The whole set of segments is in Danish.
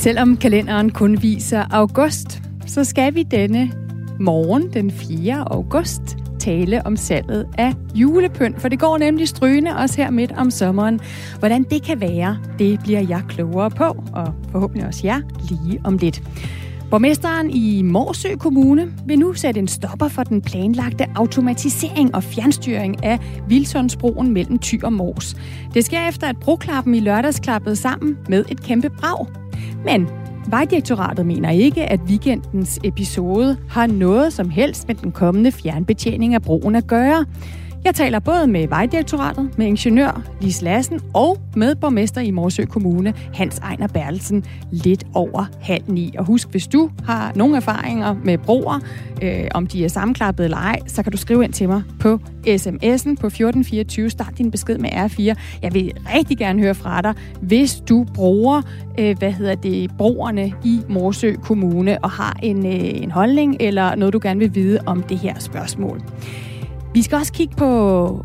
Selvom kalenderen kun viser august, så skal vi denne morgen den 4. august tale om salget af julepynt, for det går nemlig strygende også her midt om sommeren. Hvordan det kan være, det bliver jeg klogere på, og forhåbentlig også jer lige om lidt. Borgmesteren i Morsø Kommune vil nu sætte en stopper for den planlagte automatisering og fjernstyring af Vilsundbroen mellem Thy og Mors. Det sker efter, at broklappen i lørdags klappede sammen med et kæmpe brag. Men Vejdirektoratet mener ikke, at weekendens episode har noget som helst med den kommende fjernbetjening af broen at gøre. Jeg taler både med Vejdirektoratet, med ingeniør Lise Lassen og med borgmester i Morsø Kommune, Hans Ejner Bertelsen, lidt over 8:30. Og husk, hvis du har nogle erfaringer med broer, om de er sammenklappet eller ej, så kan du skrive ind til mig på sms'en på 1424. Start din besked med R4. Jeg vil rigtig gerne høre fra dig, hvis du bruger, broerne i Morsø Kommune og har en holdning eller noget, du gerne vil vide om det her spørgsmål. Vi skal også kigge på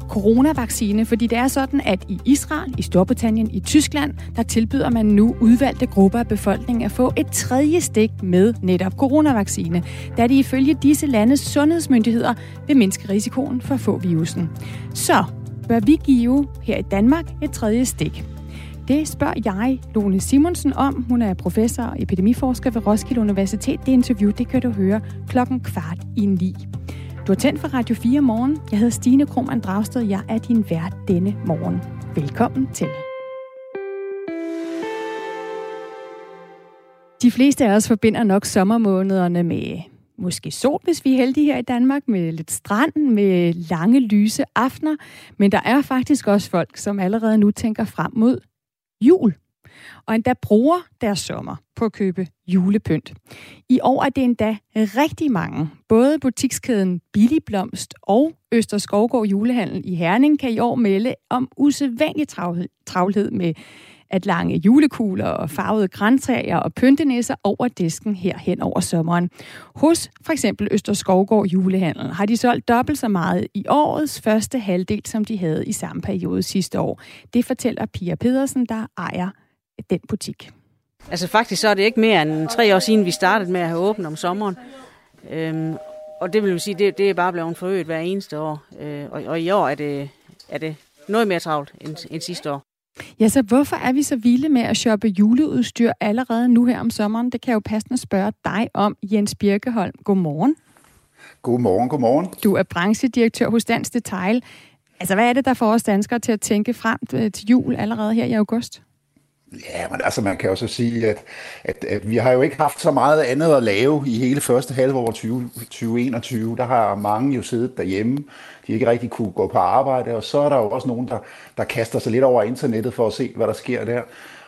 coronavaccine, fordi det er sådan, at i Israel, i Storbritannien, i Tyskland, der tilbyder man nu udvalgte grupper af befolkningen at få et tredje stik med netop coronavaccine, da det ifølge disse landes sundhedsmyndigheder vil mindske risikoen for at få virussen. Så bør vi give her i Danmark et tredje stik. Det spørger jeg Lone Simonsen om. Hun er professor og epidemiforsker ved Roskilde Universitet. Det interview, det kan du høre 8:15. Du er tændt for Radio 4 morgen. Jeg hedder Stine Krohmann-Dragsted. Jeg er din vært denne morgen. Velkommen til. De fleste af os forbinder nok sommermånederne med måske sol, hvis vi er heldige her i Danmark, med lidt strand, med lange, lyse aftener. Men der er faktisk også folk, som allerede nu tænker frem mod jul. Og endda bruger deres sommer på at købe julepynt. I år er det endda rigtig mange. Både butikskæden Billig Blomst og Østerskovgård Julehandel i Herning kan i år melde om usædvanlig travlhed med at lange julekugler og farvede grantræer og pyntenæsser over disken her hen over sommeren. Hos for eksempel Østerskovgård Julehandel har de solgt dobbelt så meget i årets første halvdel, som de havde i samme periode sidste år. Det fortæller Pia Pedersen, der ejer den butik. Altså faktisk så er det ikke mere end 3 år siden, vi startede med at have åbent om sommeren. Og det vil jo sige, det er bare blevet forøget hver eneste år. Og i år er det noget mere travlt end sidste år. Ja, så hvorfor er vi så vilde med at shoppe juleudstyr allerede nu her om sommeren? Det kan jo passende spørge dig om, Jens Birkeholm. Godmorgen. Godmorgen. Du er branchedirektør hos Dansk Detail. Altså, hvad er det, der får os danskere til at tænke frem til jul allerede her i august? Ja, men altså man kan jo så sige, at vi har jo ikke haft så meget andet at lave i hele første halvår 2021. Der har mange jo siddet derhjemme, de ikke rigtig kunne gå på arbejde, og så er der jo også nogen, der kaster sig lidt over internettet for at se, hvad der sker der.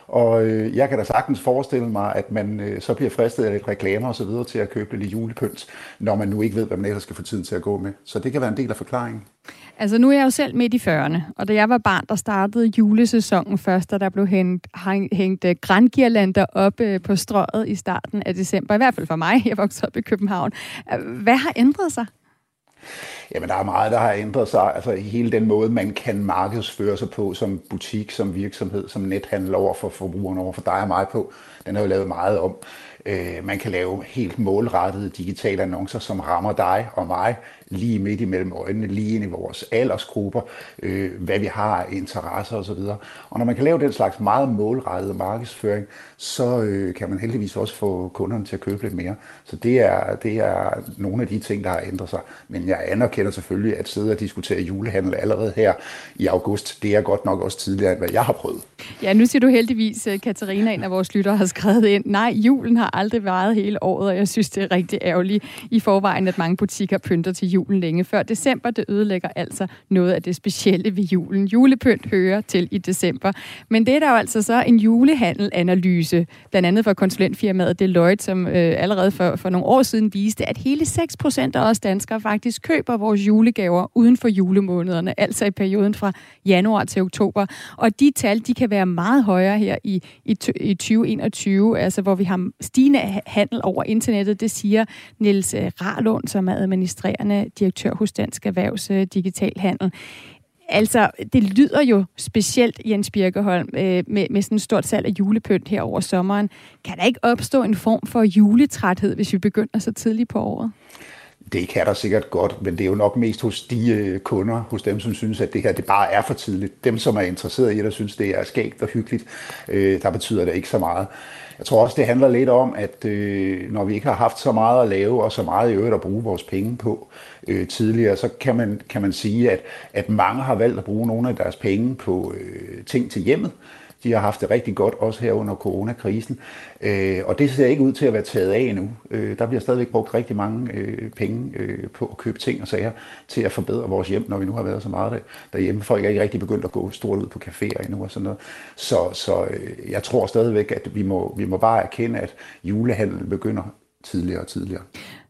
Og jeg kan da sagtens forestille mig, at man så bliver fristet af lidt reklamer og så videre til at købe lidt julepynt, når man nu ikke ved, hvad man ellers skal få tiden til at gå med. Så det kan være en del af forklaringen. Altså nu er jeg jo selv midt i 40'erne, og da jeg var barn, der startede julesæsonen først, og der blev hængt grangirlander op på strøget i starten af december. I hvert fald for mig, jeg voksede op i København. Hvad har ændret sig? Jamen, der er meget, der har ændret sig. Altså hele den måde, man kan markedsføre sig på som butik, som virksomhed, som nethandel over for forbrugerne, over for dig og mig på. Den har jo lavet meget om. Man kan lave helt målrettede digitale annoncer, som rammer dig og mig lige midt imellem øjnene, lige ind i vores aldersgrupper, hvad vi har af interesser osv. Og når man kan lave den slags meget målrettede markedsføring, så kan man heldigvis også få kunderne til at købe lidt mere. Så det er nogle af de ting, der har ændret sig. Men jeg anerkender selvfølgelig, at sidde og diskutere julehandel allerede her i august, det er godt nok også tidligere, end hvad jeg har prøvet. Ja, nu siger du heldigvis, Katarina, en af vores lyttere, har skrevet ind, nej, julen har aldrig varet hele året, og jeg synes, det er rigtig ærgerligt i forvejen, at mange butikker pynter til julen længe før december. Det ødelægger altså noget af det specielle ved julen. Julepynt hører til i december. Men det er der jo altså så en julehandel-analyse, blandt andet fra konsulentfirmaet Deloitte, som allerede for nogle år siden viste, at hele 6% af os danskere faktisk køber vores julegaver uden for julemånederne, altså i perioden fra januar til oktober. Og de tal, de kan være meget højere her i 2021, altså hvor vi har stigende handel over internettet, det siger Niels Rarlund, som er administrerende direktør hos Dansk Erhvervs Digital Handel. Altså, det lyder jo specielt, Jens Birkeholm, med sådan et stort salg af julepynt her over sommeren. Kan der ikke opstå en form for juletræthed, hvis vi begynder så tidligt på året? Det kan der sikkert godt, men det er jo nok mest hos de kunder, hos dem, som synes, at det her det bare er for tidligt. Dem, som er interesseret i, der synes, det er skægt og hyggeligt, der betyder det ikke så meget. Jeg tror også, det handler lidt om, at når vi ikke har haft så meget at lave, og så meget i øvrigt at bruge vores penge på tidligere, så kan man sige, at mange har valgt at bruge nogle af deres penge på ting til hjemmet. De har haft det rigtig godt, også her under coronakrisen. Og det ser ikke ud til at være taget af endnu. Der bliver stadigvæk brugt rigtig mange penge på at købe ting og sager til at forbedre vores hjem, når vi nu har været så meget derhjemme. Folk er ikke rigtig begyndt at gå stort ud på caféer endnu og sådan noget. Så jeg tror stadigvæk, at vi må bare erkende, at julehandlen begynder tidligere og tidligere.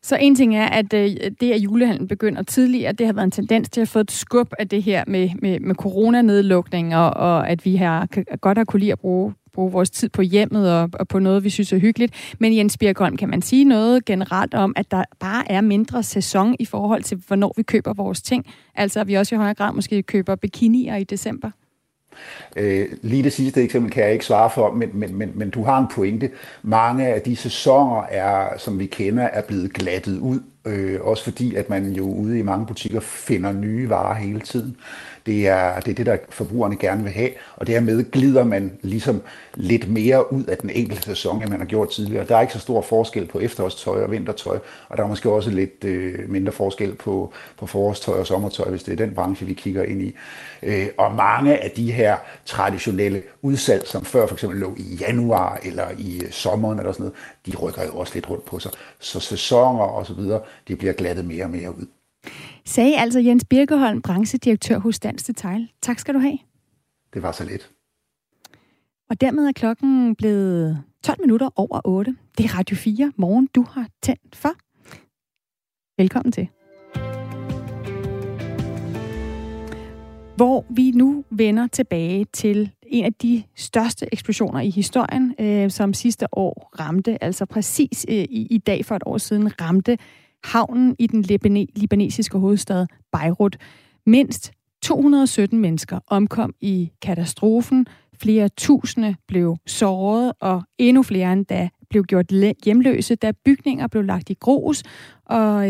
Så en ting er, at det, at julehandlen begynder tidligere, det har været en tendens til at få et skub af det her med coronanedlukning, og at vi her godt har kunne lide at bruge vores tid på hjemmet og på noget, vi synes er hyggeligt. Men Jens Birkeholm, kan man sige noget generelt om, at der bare er mindre sæson i forhold til, hvornår vi køber vores ting? Altså, at vi også i højere grad måske køber bikinier i december? Lige det sidste eksempel kan jeg ikke svare for, men du har en pointe. Mange af de sæsoner, som vi kender, er blevet glattet ud. Også fordi, at man jo ude i mange butikker finder nye varer hele tiden. Det er det, der forbrugerne gerne vil have, og dermed glider man ligesom lidt mere ud af den enkelte sæson, end man har gjort tidligere. Der er ikke så stor forskel på efterårstøj og vintertøj, og der er måske også lidt mindre forskel på forårstøj og sommertøj, hvis det er den branche, vi kigger ind i. Og mange af de her traditionelle udsalg, som før for eksempel lå i januar eller i sommeren eller sådan noget, de rykker jo også lidt rundt på sig. Så sæsoner og så videre, de bliver glattet mere og mere ud. Sagde altså Jens Birkeholm, branchedirektør hos Dansk Detail. Tak skal du have. Det var så lidt. Og dermed er klokken blevet 12 minutter over 8. Det er Radio 4 morgen, du har tændt for. Velkommen til. Hvor vi nu vender tilbage til en af de største eksplosioner i historien, som sidste år ramte, altså præcis i dag for et år siden, ramte havnen i den libanesiske hovedstad Beirut. Mindst 217 mennesker omkom i katastrofen, flere tusinde blev såret, og endnu flere endda blev gjort hjemløse, da bygninger blev lagt i grus, og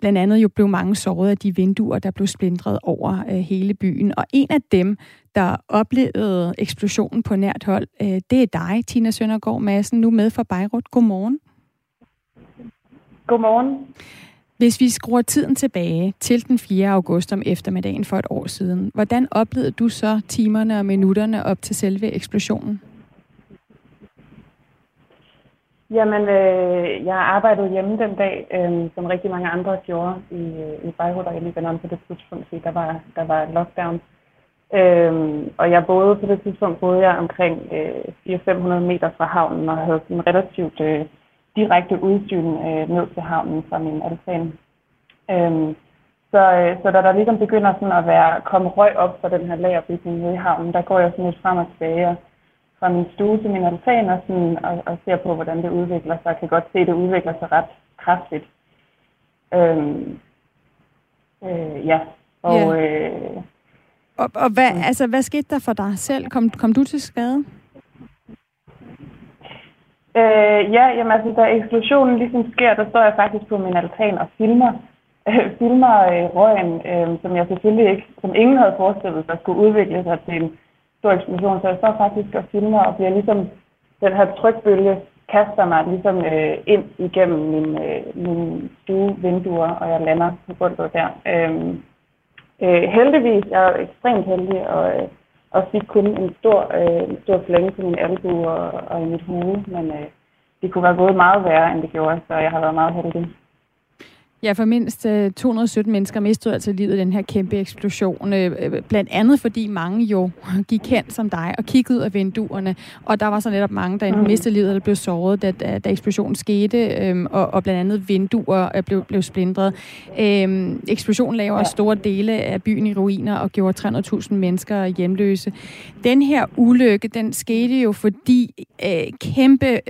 blandt andet jo blev mange såret af de vinduer, der blev splintret over hele byen. Og en af dem, der oplevede eksplosionen på nært hold, det er dig, Tina Søndergaard Madsen, nu med fra Beirut. Godmorgen. Godmorgen. Hvis vi skruer tiden tilbage til den 4. august om eftermiddagen for et år siden, hvordan oplevede du så timerne og minutterne op til selve eksplosionen? Jamen, jeg arbejdede hjemme den dag, som rigtig mange andre gjorde i Beirut og i Libanon på det tidspunkt, fordi der var lockdown. Og jeg boede på det tidspunkt omkring 400-500 meter fra havnen og havde sådan relativt direkte udsyn ned til havnen fra min altan. Så da der ligesom begynder sådan at komme røg op fra den her lagerbygning nede i havnen, der går jeg sådan lidt frem og tilbage fra min stue til min altan og ser på, hvordan det udvikler sig. Jeg kan godt se, at det udvikler sig ret kraftigt. Og hvad skete der for dig selv? Kom du til skade? Altså, da eksplosionen ligesom sker, der står jeg faktisk på min altan og filmer røgen, som ingen havde forestillet sig skulle udvikle sig til en stor eksplosion. Så jeg står faktisk og filmer og bliver ligesom, den her trykbølge kaster mig ligesom ind igennem min stuevinduer, og jeg lander på gulvet der. Heldigvis, jeg er ekstremt heldig og fik kun en stor flænge på min albue og i mit hoved, men det kunne være gået meget værre, end det gjorde, så jeg har været meget heldig. Ja, for mindst 217 mennesker mistede altså livet i den her kæmpe eksplosion, blandt andet fordi mange jo gik hen som dig og kiggede ud af vinduerne, og der var så netop mange, der enten mistede livet eller blev såret, da eksplosionen skete, og blandt andet vinduer blev splintret. Eksplosionen lavede også store dele af byen i ruiner og gjorde 300.000 mennesker hjemløse. Den her ulykke, den skete jo fordi kæmpe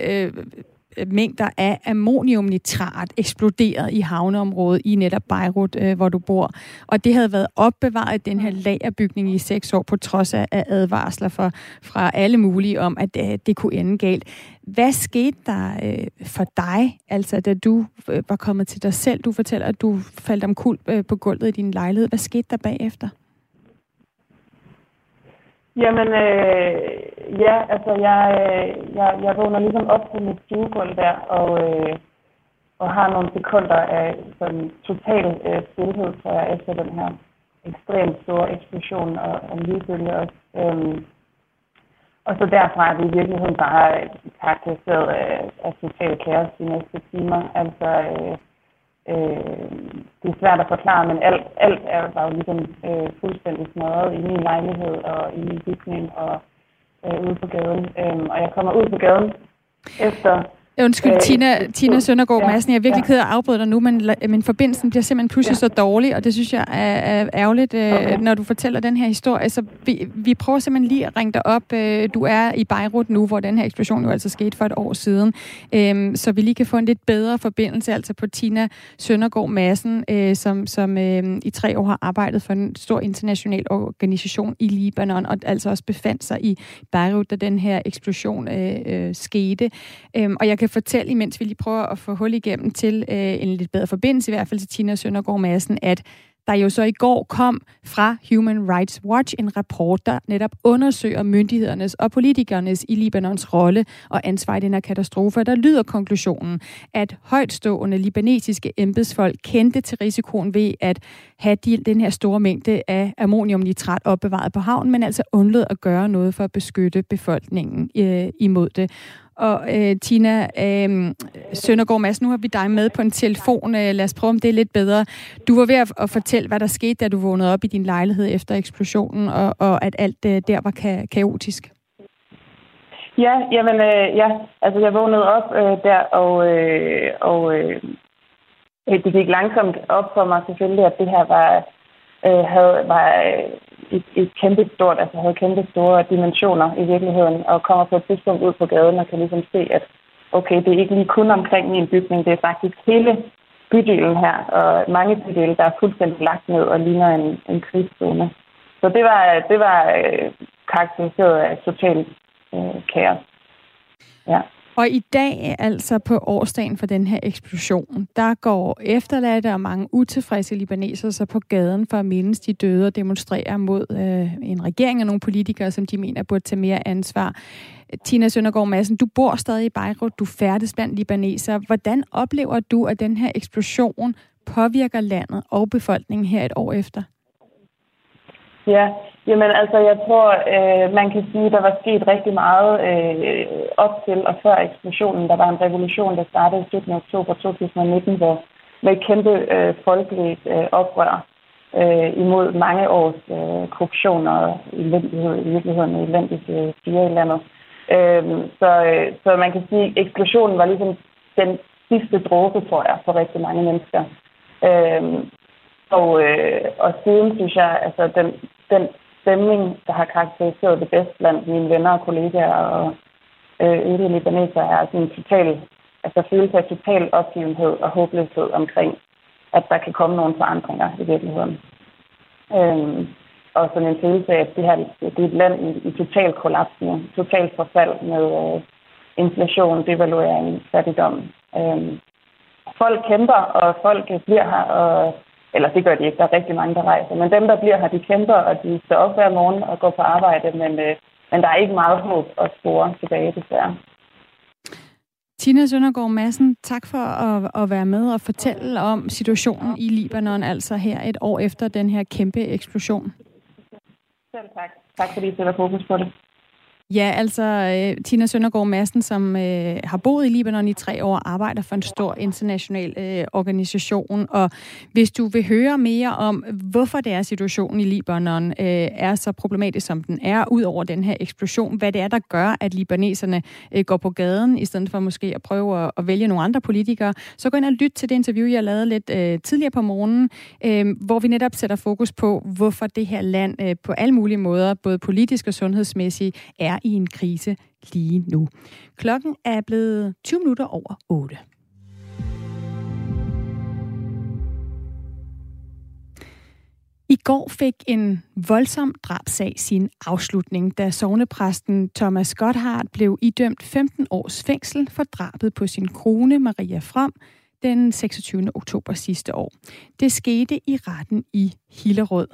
mængder af ammoniumnitrat eksploderet i havneområdet i netop Beirut, hvor du bor. Og det havde været opbevaret i den her lagerbygning i 6 år, på trods af advarsler fra alle mulige om, at det kunne ende galt. Hvad skete der for dig, altså da du var kommet til dig selv? Du fortæller, at du faldt omkuld på gulvet i din lejlighed. Hvad skete der bagefter? Jamen, jeg vågner ligesom op til mit stuegulv der, og har nogle sekunder af sådan total stillhed, tror jeg, efter den her ekstremt store eksplosion og lydbølge også. Og så derfra er det i virkeligheden bare karakteriseret af total kaos de næste timer. Altså, det er svært at forklare, men alt er jo bare ligesom fuldstændig smadret i min lejlighed og i min bygning og ude på gaden. Og jeg kommer ud på gaden efter... Undskyld, Tina Søndergaard Madsen, jeg er virkelig ked af at afbryde dig nu, men forbindelsen bliver simpelthen pludselig så dårlig, og det synes jeg er ærgerligt, når du fortæller den her historie. Så vi prøver simpelthen lige at ringe dig op. Du er i Beirut nu, hvor den her eksplosion jo altså skete for 1 år siden, så vi lige kan få en lidt bedre forbindelse altså på Tina Søndergaard Madsen, som i 3 år har arbejdet for en stor international organisation i Libanon, og altså også befandt sig i Beirut, da den her eksplosion skete. Og jeg kan fortælle, imens vi lige prøver at få hul igennem til en lidt bedre forbindelse, i hvert fald til Tina Søndergaard Madsen, at der jo så i går kom fra Human Rights Watch en rapport, der netop undersøger myndighedernes og politikernes i Libanons rolle og ansvar i den her katastrofe. Der lyder konklusionen, at højtstående libanesiske embedsfolk kendte til risikoen ved at have den her store mængde af ammoniumnitrat opbevaret på havnen, men altså undlod at gøre noget for at beskytte befolkningen imod det. Og Tina Søndergaard Madsen, nu har vi dig med på en telefon. Lad os prøve, om det er lidt bedre. Du var ved at fortælle, hvad der skete, da du vågnede op i din lejlighed efter eksplosionen, og at alt der var kaotisk. Ja, altså jeg vågnede op der, det gik langsomt op for mig selvfølgelig, at det her havde kæmpe store dimensioner i virkeligheden, og kommer på et tidspunkt ud på gaden og kan ligesom se, at okay, det er ikke lige kun omkring min bygning, det er faktisk hele bydelen her, og mange bydele, der er fuldstændig lagt ned og ligner en krigszone. Så det var karakteriseret af total kaos. Ja. Og i dag, altså på årsdagen for den her eksplosion, der går efterladte og mange utilfredse libanesere så på gaden for at mindes de døde og demonstrere mod en regering og nogle politikere, som de mener burde tage mere ansvar. Tina Søndergaard Madsen, du bor stadig i Beirut, du færdes blandt libanesere. Hvordan oplever du, at den her eksplosion påvirker landet og befolkningen her 1 år efter? Ja, jamen altså jeg tror, man kan sige, at der var sket rigtig meget op til og før eksplosionen. Der var en revolution, der startede i 17. oktober 2019, hvor med et kæmpe folkeligt oprør imod mange års korruption og elendigt styre i landet. Så man kan sige, at eksplosionen var ligesom den sidste dråbe, tror jeg, for rigtig mange mennesker. Og siden synes jeg, altså den stemning, der har karakteriseret det bedst blandt mine venner og kollegaer og øvrige libaneser, er sådan en total, altså følelse af total opgivenhed og håbløshed omkring, at der kan komme nogle forandringer i virkeligheden. Og sådan en følelse af, at det er et land i total kollaps nu, total forfald med inflation, devaluering, fattigdom. Folk kæmper, og folk bliver her, og eller det gør de ikke. Der er rigtig mange, der rejser. Men dem, der bliver her, de kæmper, og de står op hver morgen og går på arbejde. Men der er ikke meget håb at spore tilbage, desværre. Tina Søndergaard Madsen, tak for at være med og fortælle om situationen i Libanon, altså her 1 år efter den her kæmpe eksplosion. Selv tak. Tak fordi I sætter fokus på det. Ja, altså Tina Søndergaard Madsen, som har boet i Libanon i 3 år og arbejder for en stor international organisation. Og hvis du vil høre mere om, hvorfor det er, situationen i Libanon er så problematisk, som den er, ud over den her eksplosion, hvad det er, der gør, at libaneserne går på gaden, i stedet for måske at prøve at vælge nogle andre politikere, så gå ind og lyt til det interview, jeg lavede lidt tidligere på morgenen, hvor vi netop sætter fokus på, hvorfor det her land på alle mulige måder, både politisk og sundhedsmæssigt, er i en krise lige nu. Klokken er blevet 20 minutter over 8. I går fik en voldsom drabsag sin afslutning, da sognepræsten Thomas Gotthardt blev idømt 15 års fængsel for drabet på sin kone Maria Fromm den 26. oktober sidste år. Det skete i retten i Hillerød.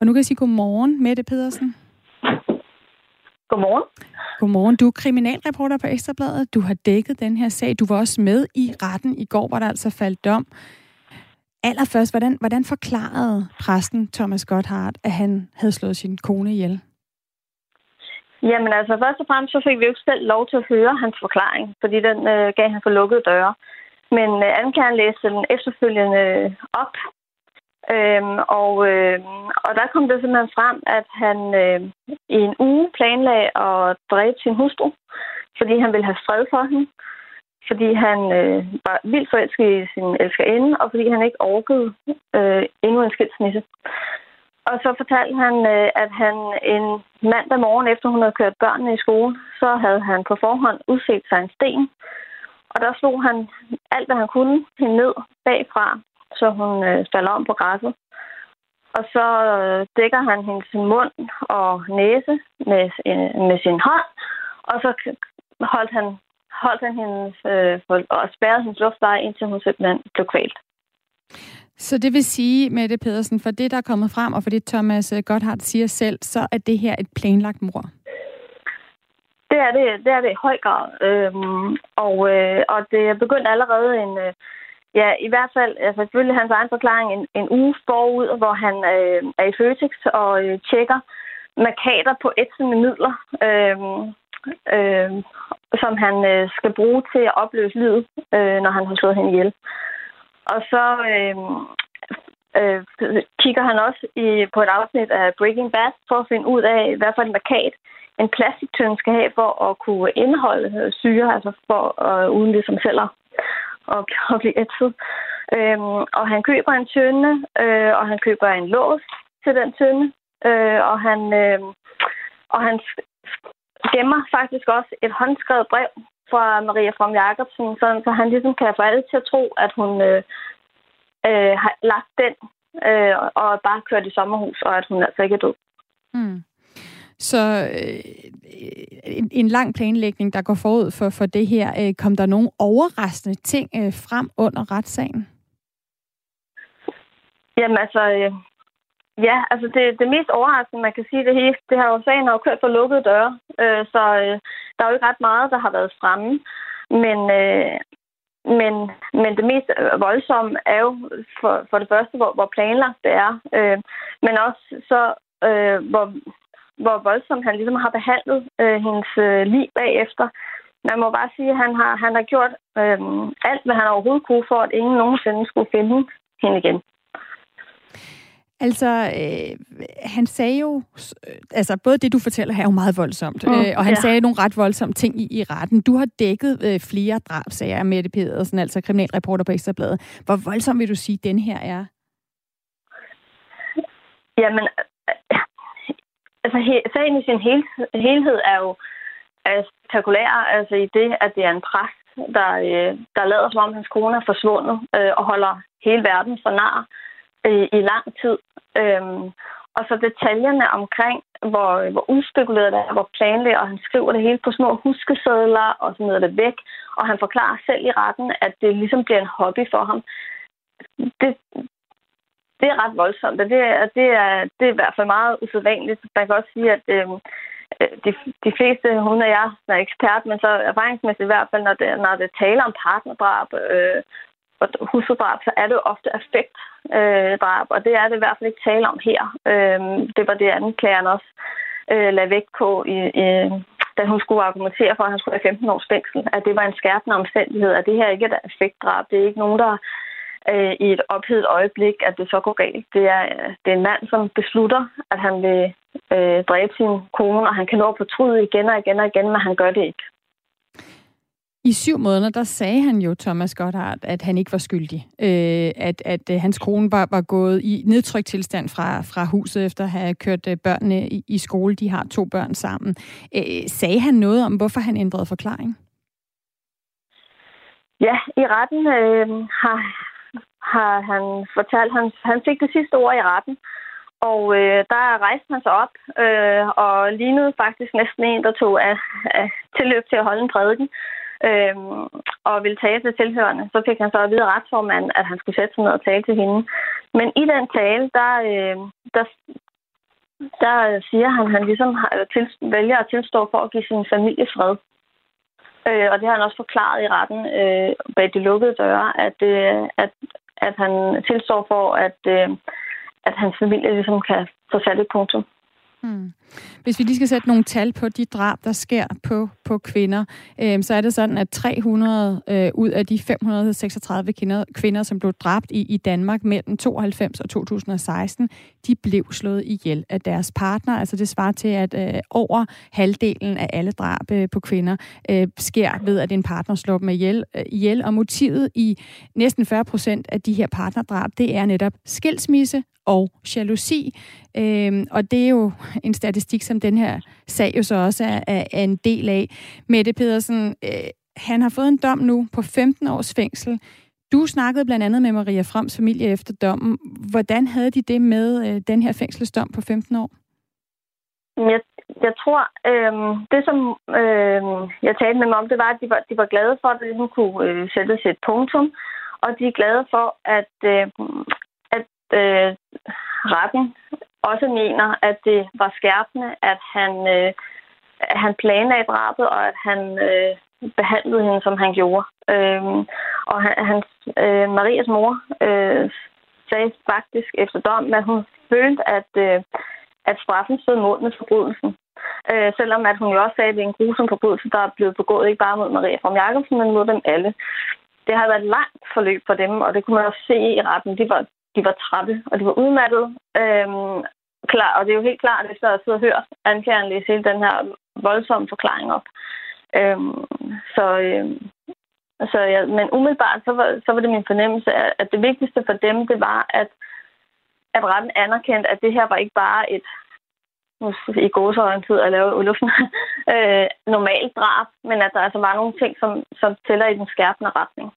Og nu kan jeg sige godmorgen, Mette Pedersen. Godmorgen. Godmorgen. Du er kriminalreporter på Ekstrabladet. Du har dækket den her sag. Du var også med i retten i går, hvor der altså faldt dom. Allerførst, hvordan forklarede præsten Thomas Gotthardt, at han havde slået sin kone ihjel? Jamen altså, først og fremmest så fik vi jo ikke selv lov til at høre hans forklaring, fordi den gav han for lukkede døre. Men anklageren læste den efterfølgende op, og der kom det simpelthen frem, at han i en uge planlagde at dræbe sin hustru, fordi han ville have fred for hende, fordi han var vildt forelsket i sin elskerinde, og fordi han ikke orkede endnu en skilsmisse. Og så fortalte han, at han en mandag morgen, efter hun havde kørt børnene i skole, så havde han på forhånd udset sig en sten, og der slog han alt, hvad han kunne, hende ned bagfra, så hun falder om på græsset. Og så dækker han hendes mund og næse med sin hånd, og så holdt han hendes, og spærrede hendes luftveje, indtil hun simpelthen blev kvalt. Så det vil sige, Mette Pedersen, for det, der er kommet frem, og for det, Thomas Gotthardt siger selv, så er det her et planlagt mord? Det er det i høj grad. Og det er begyndt allerede en... Ja, i hvert fald, altså selvfølgelig hans egen forklaring, en uge forud, hvor han er i Føtex og tjekker markader på ætsende midler, som han skal bruge til at opløse livet, når han har slået hende ihjel. Og så kigger han også på et afsnit af Breaking Bad for at finde ud af, hvad for en markad en plastiktønde skal have for at kunne indeholde syre, altså for uden det som celler og blive ætset. Og han køber en tønde, og han køber en lås til den tønde, og han gemmer faktisk også et håndskrevet brev fra Maria Fromm Jacobsen, så han ligesom kan få alle til at tro, at hun har lagt den og bare kørt i sommerhus, og at hun altså ikke er død. Mm. Så en lang planlægning, der går forud for det her. Kom der nogle overraskende ting frem under retssagen? Jamen altså, altså det mest overraskende, man kan sige, det her jo sagen har jo kørt for lukkede døre, så der er jo ikke ret meget, der har været fremme. Men det mest voldsomme er jo for det første, hvor planlagt det er, men også så, hvor voldsomt han ligesom har behandlet hendes liv bagefter. Man må bare sige, at han har gjort alt, hvad han overhovedet kunne, for at ingen nogensinde skulle finde hende igen. Altså, han sagde jo... Altså, både det, du fortæller her, er jo meget voldsomt. Og han sagde nogle ret voldsomme ting i retten. Du har dækket flere drabsager, Mette Pedersen, altså kriminalreporter på Ekstrabladet. Hvor voldsom vil du sige, den her er? Jamen... Altså, sagen i sin helhed er jo spektakulær, altså i det, at det er en præst, der lader som om hans kone er forsvundet og holder hele verden for nar i lang tid. Og så detaljerne omkring, hvor udspekuleret det er, hvor planlagt, og han skriver det hele på små huskesedler og så smider det væk. Og han forklarer selv i retten, at det ligesom bliver en hobby for ham. Det er ret voldsomt, og det er i hvert fald meget usædvanligt. Man kan også sige, at de fleste, hun og jeg, er ekspert, men så erfaringsmæssigt i hvert fald, når det taler om partnerdrab og husdrab, så er det jo ofte affektdrab, og det er det i hvert fald ikke tale om her. Det var det anklageren også lagde vægt på, da hun skulle argumentere for, at han skulle have 15 års fængsel, at det var en skærpende omstændighed, at det her ikke er et affektdrab. Det er ikke nogen, der... i et ophedet øjeblik, at det så går galt. Det er en mand, som beslutter, at han vil dræbe sin kone, og han kan nå at fortryde igen og igen og igen, men han gør det ikke. I 7 måneder, der sagde han jo, Thomas Gotthardt, at han ikke var skyldig. At hans kone var gået i nedtrykt tilstand fra huset, efter at have kørt børnene i skole. De har 2 børn sammen. Sagde han noget om, hvorfor han ændrede forklaring? Ja, i retten har han fortalt, han fik det sidste ord i retten. Og der rejste han sig op, og lignede faktisk næsten en, der tog tilløb til at holde en prædiken, og ville tale til tilhørerne. Så fik han så at vide af retsformanden, at han skulle sætte sig ned og tale til hende. Men i den tale, der siger han, at han ligesom vælger at tilstå for at give sin familie fred. Og det har han også forklaret i retten bag de lukkede døre, at han tilstår for, at hans familie ligesom kan få sat et punktum. Hmm. Hvis vi lige skal sætte nogle tal på de drab, der sker på kvinder, så er det sådan, at 300 ud af de 536 kvinder, som blev dræbt i Danmark mellem 92 og 2016, de blev slået ihjel af deres partner. Altså det svarer til, at over halvdelen af alle drab på kvinder sker ved, at en partner slår dem ihjel. Og motivet i næsten 40% af de her partnerdrab, det er netop skilsmisse og jalousi. Og det er jo en statistik, som den her sag jo så også er en del af. Mette Pedersen, han har fået en dom nu på 15 års fængsel. Du snakkede blandt andet med Maria Fromms familie efter dommen. Hvordan havde de det med den her fængselsdom på 15 år? Jeg tror, det som jeg talte med dem om, det var, at de var glade for, at det ligesom kunne sættes et punktum. Og de er glade for, at retten også mener, at det var skærpende, at han planlagde drabet, og at han behandlede hende, som han gjorde. Og hans Marias mor sagde faktisk efter dom, at hun følte, at straffen stod mål med forbrydelsen. Selvom at hun jo også sagde, at det er en grusom forbrydelse, der er blevet begået ikke bare mod Maria Fromm Jacobsen, men mod dem alle. Det har været et langt forløb for dem, og det kunne man også se i retten. De var trætte, og de var udmattede. Klar, og det er jo helt klart, efter at sidde og høre anklageren læse hele den her voldsomme forklaring op. Ja, men umiddelbart, så var det min fornemmelse, at det vigtigste for dem, det var, at retten anerkendte, at det her var ikke bare et i gåseøjentid at lave uluften normalt drab, men at der altså var nogle ting, som tæller i den skærpende retning.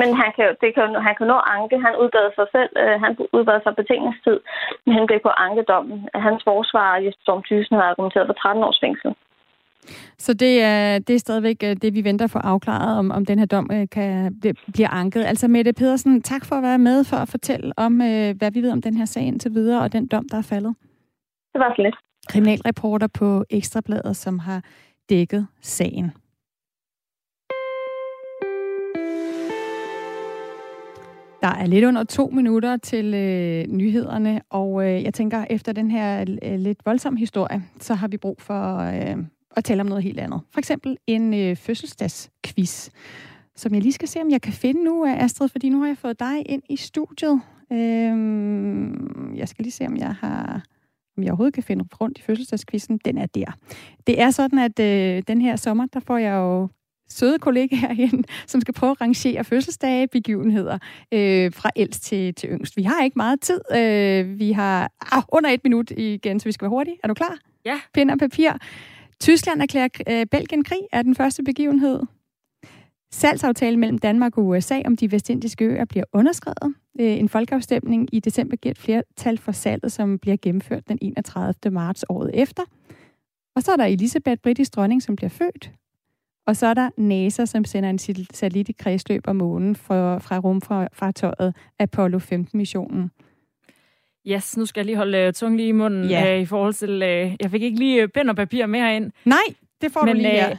Men han kan nå anke. Han udbad sig selv. Han udbad sig betingelsestid, men han blev på ankedommen. Hans forsvarer, Jesper Storm Thyssen, har argumenteret for 13 års fængsel. Så det er stadigvæk det, vi venter for afklaret, om den her dom bliver anket. Altså Mette Pedersen, tak for at være med for at fortælle om, hvad vi ved om den her sag indtil videre, og den dom, der er faldet. Det var så lidt. Kriminalreporter på Ekstrabladet, som har dækket sagen. Der er lidt under 2 minutter til nyhederne, og jeg tænker, efter den her lidt voldsomme historie, så har vi brug for at tale om noget helt andet. For eksempel en fødselsdagsquiz, som jeg lige skal se, om jeg kan finde nu, Astrid, fordi nu har jeg fået dig ind i studiet. Jeg skal lige se, om jeg overhovedet kan finde rundt i fødselsdagsquizzen. Den er der. Det er sådan, at den her sommer, der får jeg jo søde kollegaer herinde, som skal prøve at rangere fødselsdage, begivenheder fra ældst til yngst. Vi har ikke meget tid. Vi har under 1 minut igen, så vi skal være hurtige. Er du klar? Ja. Pind og papir. Tyskland erklærer Belgien krig er den første begivenhed. Salgsaftalen mellem Danmark og USA om de vestindiske øer bliver underskrevet. En folkeafstemning i december giver et flertal for salget, som bliver gennemført den 31. marts året efter. Og så er der Elisabeth, britisk dronning, som bliver født. Og så er der NASA, som sender en satellit i kredsløb om månen fra rumfartøjet Apollo 15-missionen. Yes, nu skal jeg lige holde tungen lige i munden i forhold til... jeg fik ikke lige pen og papir med herind. Nej, det får du lige her.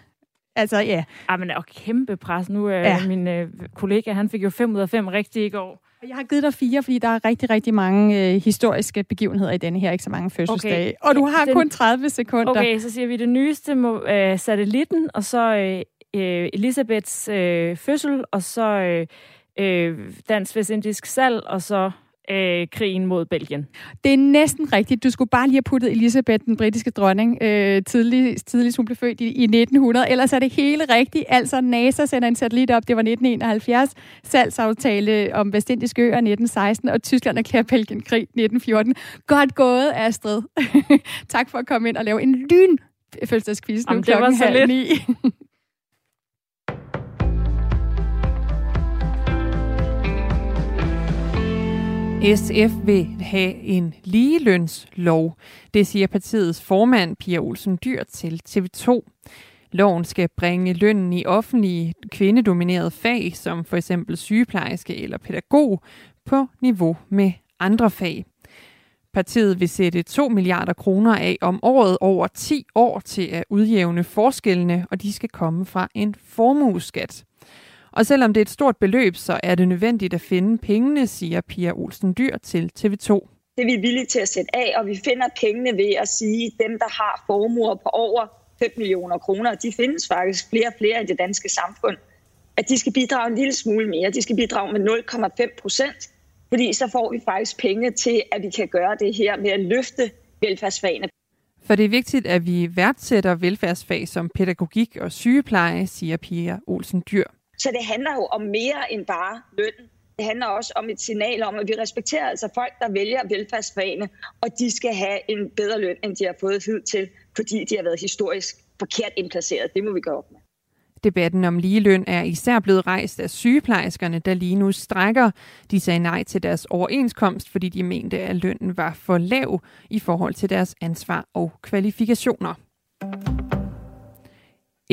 Altså, ja. Men og kæmpe pres nu. Min kollega, han fik jo 5 ud af 5 rigtigt i går. Jeg har givet dig 4, fordi der er rigtig, rigtig mange historiske begivenheder i denne her, ikke så mange fødselsdage. Okay. Og du har kun 30 sekunder. Okay, så siger vi det nyeste satellitten, og så Elisabeths fødsel, og så dansk vestindisk salg, og så krigen mod Belgien. Det er næsten rigtigt. Du skulle bare lige have puttet Elisabeth, den britiske dronning, tidligst hun blev født i 1900. Ellers er det hele rigtigt. Altså, NASA sender en satellit op. Det var 1971. Salgsaftale om Vestindiske Øer 1916. Og Tyskland erklærer Belgien krig 1914. Godt gået, Astrid. Tak for at komme ind og lave en lynfødselsquiz nu klokken 8:30. SF vil have en ligelønslov, det siger partiets formand Pia Olsen Dyhr til TV2. Loven skal bringe lønnen i offentlige kvindedominerede fag, som for eksempel sygeplejerske eller pædagog, på niveau med andre fag. Partiet vil sætte 2 milliarder kroner af om året over 10 år til at udjævne forskellene, og de skal komme fra en formueskat. Og selvom det er et stort beløb, så er det nødvendigt at finde pengene, siger Pia Olsen Dyhr til TV2. Det er vi villige til at sætte af, og vi finder pengene ved at sige, at dem, der har formuer på over 5 millioner kroner, og de findes faktisk flere og flere i det danske samfund, at de skal bidrage en lille smule mere. De skal bidrage med 0,5%, fordi så får vi faktisk penge til, at vi kan gøre det her med at løfte velfærdsfagene. For det er vigtigt, at vi værdsætter velfærdsfag som pædagogik og sygepleje, siger Pia Olsen Dyhr. Så det handler jo om mere end bare lønnen. Det handler også om et signal om, at vi respekterer altså folk, der vælger velfærdsfagene, og de skal have en bedre løn, end de har fået hidtil, fordi de har været historisk forkert indplaceret. Det må vi gøre op med. Debatten om ligeløn er især blevet rejst af sygeplejerskerne, der lige nu strækker. De sagde nej til deres overenskomst, fordi de mente, at lønnen var for lav i forhold til deres ansvar og kvalifikationer.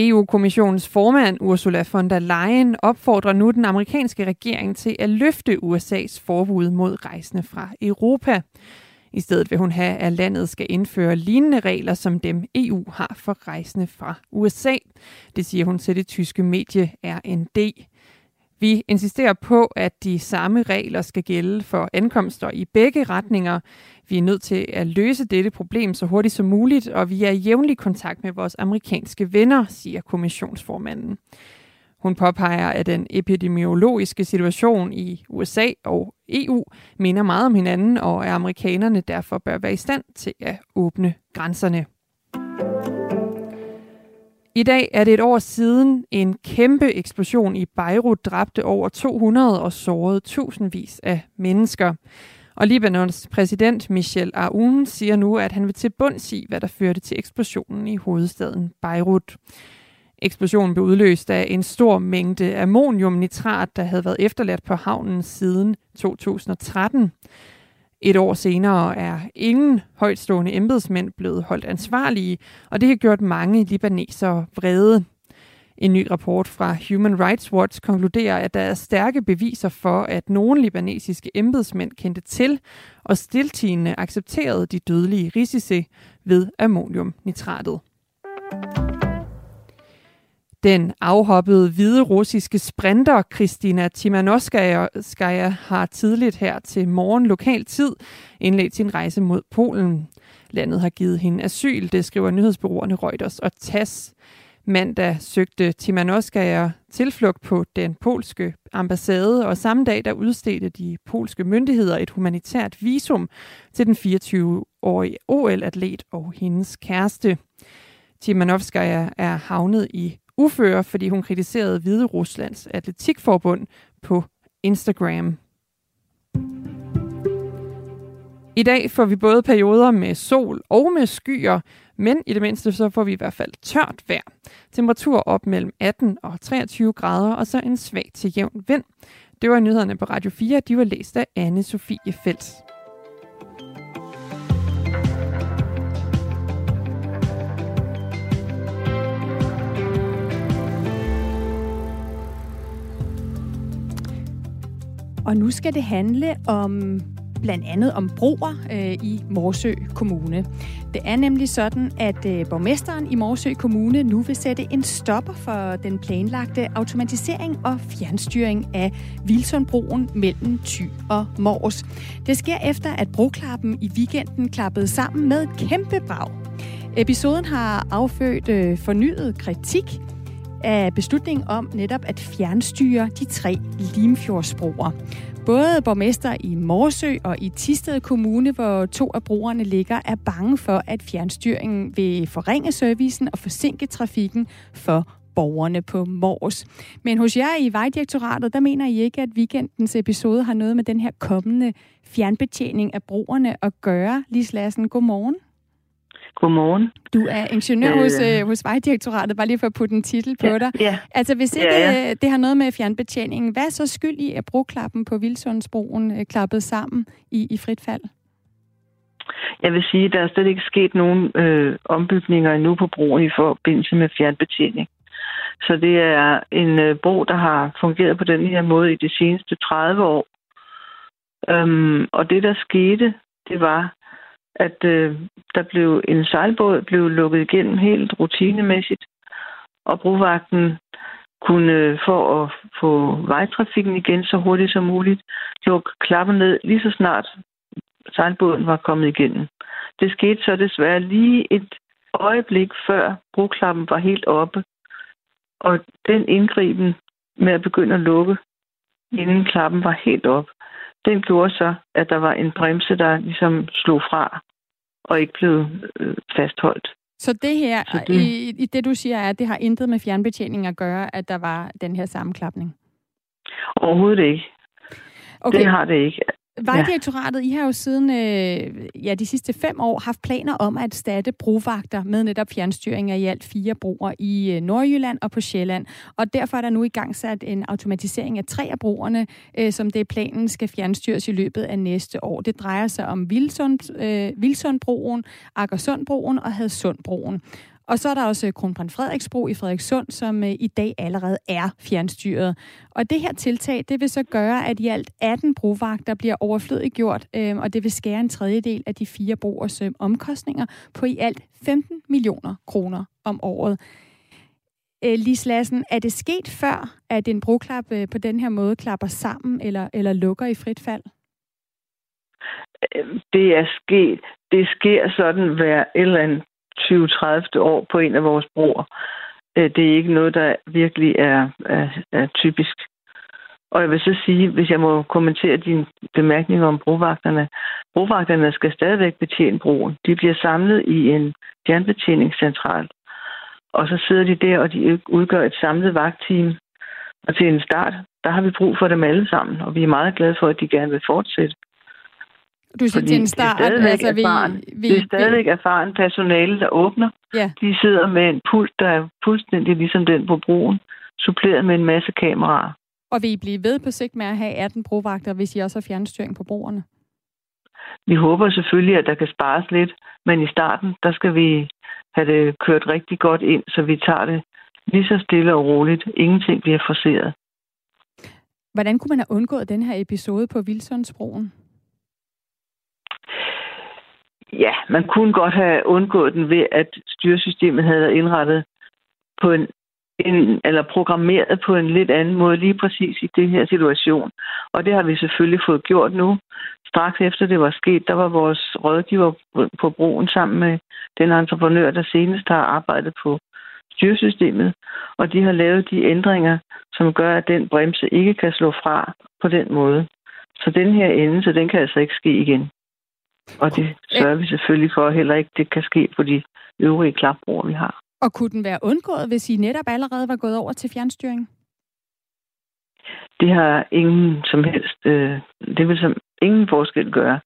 EU-kommissionens formand Ursula von der Leyen opfordrer nu den amerikanske regering til at løfte USA's forbud mod rejsende fra Europa. I stedet vil hun have, at landet skal indføre lignende regler, som dem EU har for rejsende fra USA. Det siger hun til det tyske medie RND. Vi insisterer på, at de samme regler skal gælde for ankomster i begge retninger. Vi er nødt til at løse dette problem så hurtigt som muligt, og vi er i jævnlig kontakt med vores amerikanske venner, siger kommissionsformanden. Hun påpeger, at den epidemiologiske situation i USA og EU minder meget om hinanden, og at amerikanerne derfor bør være i stand til at åbne grænserne. I dag er det et år siden, en kæmpe eksplosion i Beirut dræbte over 200 og sårede tusindvis af mennesker. Og Libanons præsident Michel Aoun siger nu, at han vil til bunds i, hvad der førte til eksplosionen i hovedstaden Beirut. Eksplosionen blev udløst af en stor mængde ammoniumnitrat, der havde været efterladt på havnen siden 2013. Et år senere er ingen højtstående embedsmænd blevet holdt ansvarlige, og det har gjort mange libanesere vrede. En ny rapport fra Human Rights Watch konkluderer, at der er stærke beviser for, at nogle libanesiske embedsmænd kendte til og stiltiende accepterede de dødelige risici ved ammoniumnitratet. Den afhoppede hvide russiske sprinter Kristina Timanovskaya har tidligt her til morgen lokal tid indledt sin rejse mod Polen. Landet har givet hende asyl, det skriver nyhedsbureauerne Reuters og TASS. Mandag søgte Timanovskaya tilflugt på den polske ambassade, og samme dag der udstedte de polske myndigheder et humanitært visum til den 24-årige OL-atlet og hendes kæreste. Timanovskaya er havnet i uføre, fordi hun kritiserede Hvide Ruslands Atletikforbund på Instagram. I dag får vi både perioder med sol og med skyer, men i det mindste så får vi i hvert fald tørt vejr. Temperaturer op mellem 18 og 23 grader, og så en svag til jævn vind. Det var nyhederne på Radio 4, de var læst af Anne-Sophie Felt. Og nu skal det handle om blandt andet om broer i Morsø Kommune. Det er nemlig sådan, at borgmesteren i Morsø Kommune nu vil sætte en stopper for den planlagte automatisering og fjernstyring af Vilsundbroen mellem Thy og Mors. Det sker efter, at broklappen i weekenden klappede sammen med et kæmpe brag. Episoden har affødt fornyet kritik af beslutningen om netop at fjernstyre de 3 Limfjordsbroer. Både borgmester i Morsø og i Thisted Kommune, hvor to af brugerne ligger, er bange for, at fjernstyringen vil forringe servicen og forsinke trafikken for borgerne på Mors. Men hos jer i Vejdirektoratet, der mener I ikke, at weekendens episode har noget med den her kommende fjernbetjening af brugerne at gøre. Lise Lassen, godmorgen. Godmorgen. Du er ingeniør hos Vejdirektoratet, bare lige for at putte en titel på dig. Ja. Altså hvis ikke det har noget med fjernbetjeningen, hvad er så skyld i, at broklappen på Vilsundbroen klappede sammen i fritfald? Jeg vil sige, at der er slet ikke sket nogen ombygninger endnu på broen i forbindelse med fjernbetjening. Så det er en bro, der har fungeret på den her måde i de seneste 30 år. Og det, der skete, det var, at der blev en sejlbåd blev lukket igennem helt rutinemæssigt, og brovagten kunne for at få vejtrafikken igen så hurtigt som muligt lukke klappen ned lige så snart sejlbåden var kommet igennem. Det skete så desværre lige et øjeblik før broklappen var helt oppe, og den indgriben med at begynde at lukke, inden klappen var helt oppe, den gjorde så, at der var en bremse, der ligesom slog fra og ikke blev fastholdt. Så det her, så det, i det du siger, er, at det har intet med fjernbetjening at gøre, at der var den her sammenklapning? Overhovedet ikke. Okay. Det har det ikke. Vejdirektoratet, I har jo siden de sidste 5 år haft planer om at erstatte brovagter med netop fjernstyring af i alt 4 broer i Nordjylland og på Sjælland. Og derfor er der nu i gang sat en automatisering af 3 af broerne, som det er planen skal fjernstyres i løbet af næste år. Det drejer sig om Vilsundbroen, Akersundbroen og Hadsundbroen. Og så er der også Kronprins Frederiksbro i Frederikssund, som i dag allerede er fjernstyret. Og det her tiltag, det vil så gøre, at i alt 18 brovagter bliver overflødiggjort, og det vil skære en tredjedel af de 4 broers omkostninger på i alt 15 millioner kroner om året. Lise Lassen, er det sket før, at en broklap på den her måde klapper sammen eller lukker i frit fald? Det er sket. Det sker sådan hver eller anden 20-30 år på en af vores broer. Det er ikke noget, der virkelig er typisk. Og jeg vil så sige, hvis jeg må kommentere dine bemærkninger om brovagterne. Brovagterne skal stadigvæk betjene broen. De bliver samlet i en fjernbetjeningscentral. Og så sidder de der, og de udgør et samlet vagtteam. Og til en start, der har vi brug for dem alle sammen. Og vi er meget glade for, at de gerne vil fortsætte. Du siger til en start, altså det er stadigvæk erfaren personale, der åbner. Ja. De sidder med en pult, der er fuldstændig ligesom den på broen, suppleret med en masse kameraer. Og vil I blive ved på sigt med at have 18 brovagter, hvis I også har fjernstyring på broerne? Vi håber selvfølgelig, at der kan spares lidt, men i starten, der skal vi have det kørt rigtig godt ind, så vi tager det lige så stille og roligt. Ingenting bliver forceret. Hvordan kunne man have undgået den her episode på Vilsundsbroen? Ja, man kunne godt have undgået den ved, at styresystemet havde indrettet på eller programmeret på en lidt anden måde lige præcis i den her situation. Og det har vi selvfølgelig fået gjort nu. Straks efter det var sket, der var vores rådgiver på broen sammen med den entreprenør, der senest har arbejdet på styresystemet. Og de har lavet de ændringer, som gør, at den bremse ikke kan slå fra på den måde. Så den her ende, så den kan altså ikke ske igen. Og det sørger vi selvfølgelig for, heller ikke det kan ske på de øvrige klapbroer, vi har. Og kunne den være undgået, hvis I netop allerede var gået over til fjernstyring? Det har ingen som helst. Det vil som ingen forskel gøre.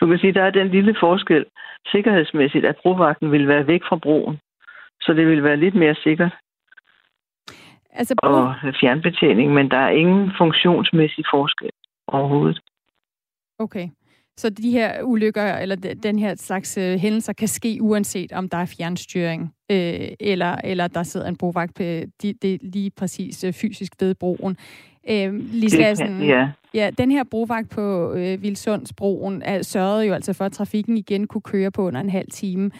Du kan sige, der er den lille forskel sikkerhedsmæssigt, at brovagten vil være væk fra broen. Så det vil være lidt mere sikkert. Altså og fjernbetjening, men der er ingen funktionsmæssig forskel overhovedet. Okay. Så de her ulykker, eller den her slags hændelser, kan ske uanset om der er fjernstyring, eller der sidder en brovagt det lige præcis fysisk ved broen. Lise Lassen, den her brovagt på Vilsundsbroen sørgede jo altså for, at trafikken igen kunne køre på under en halv time.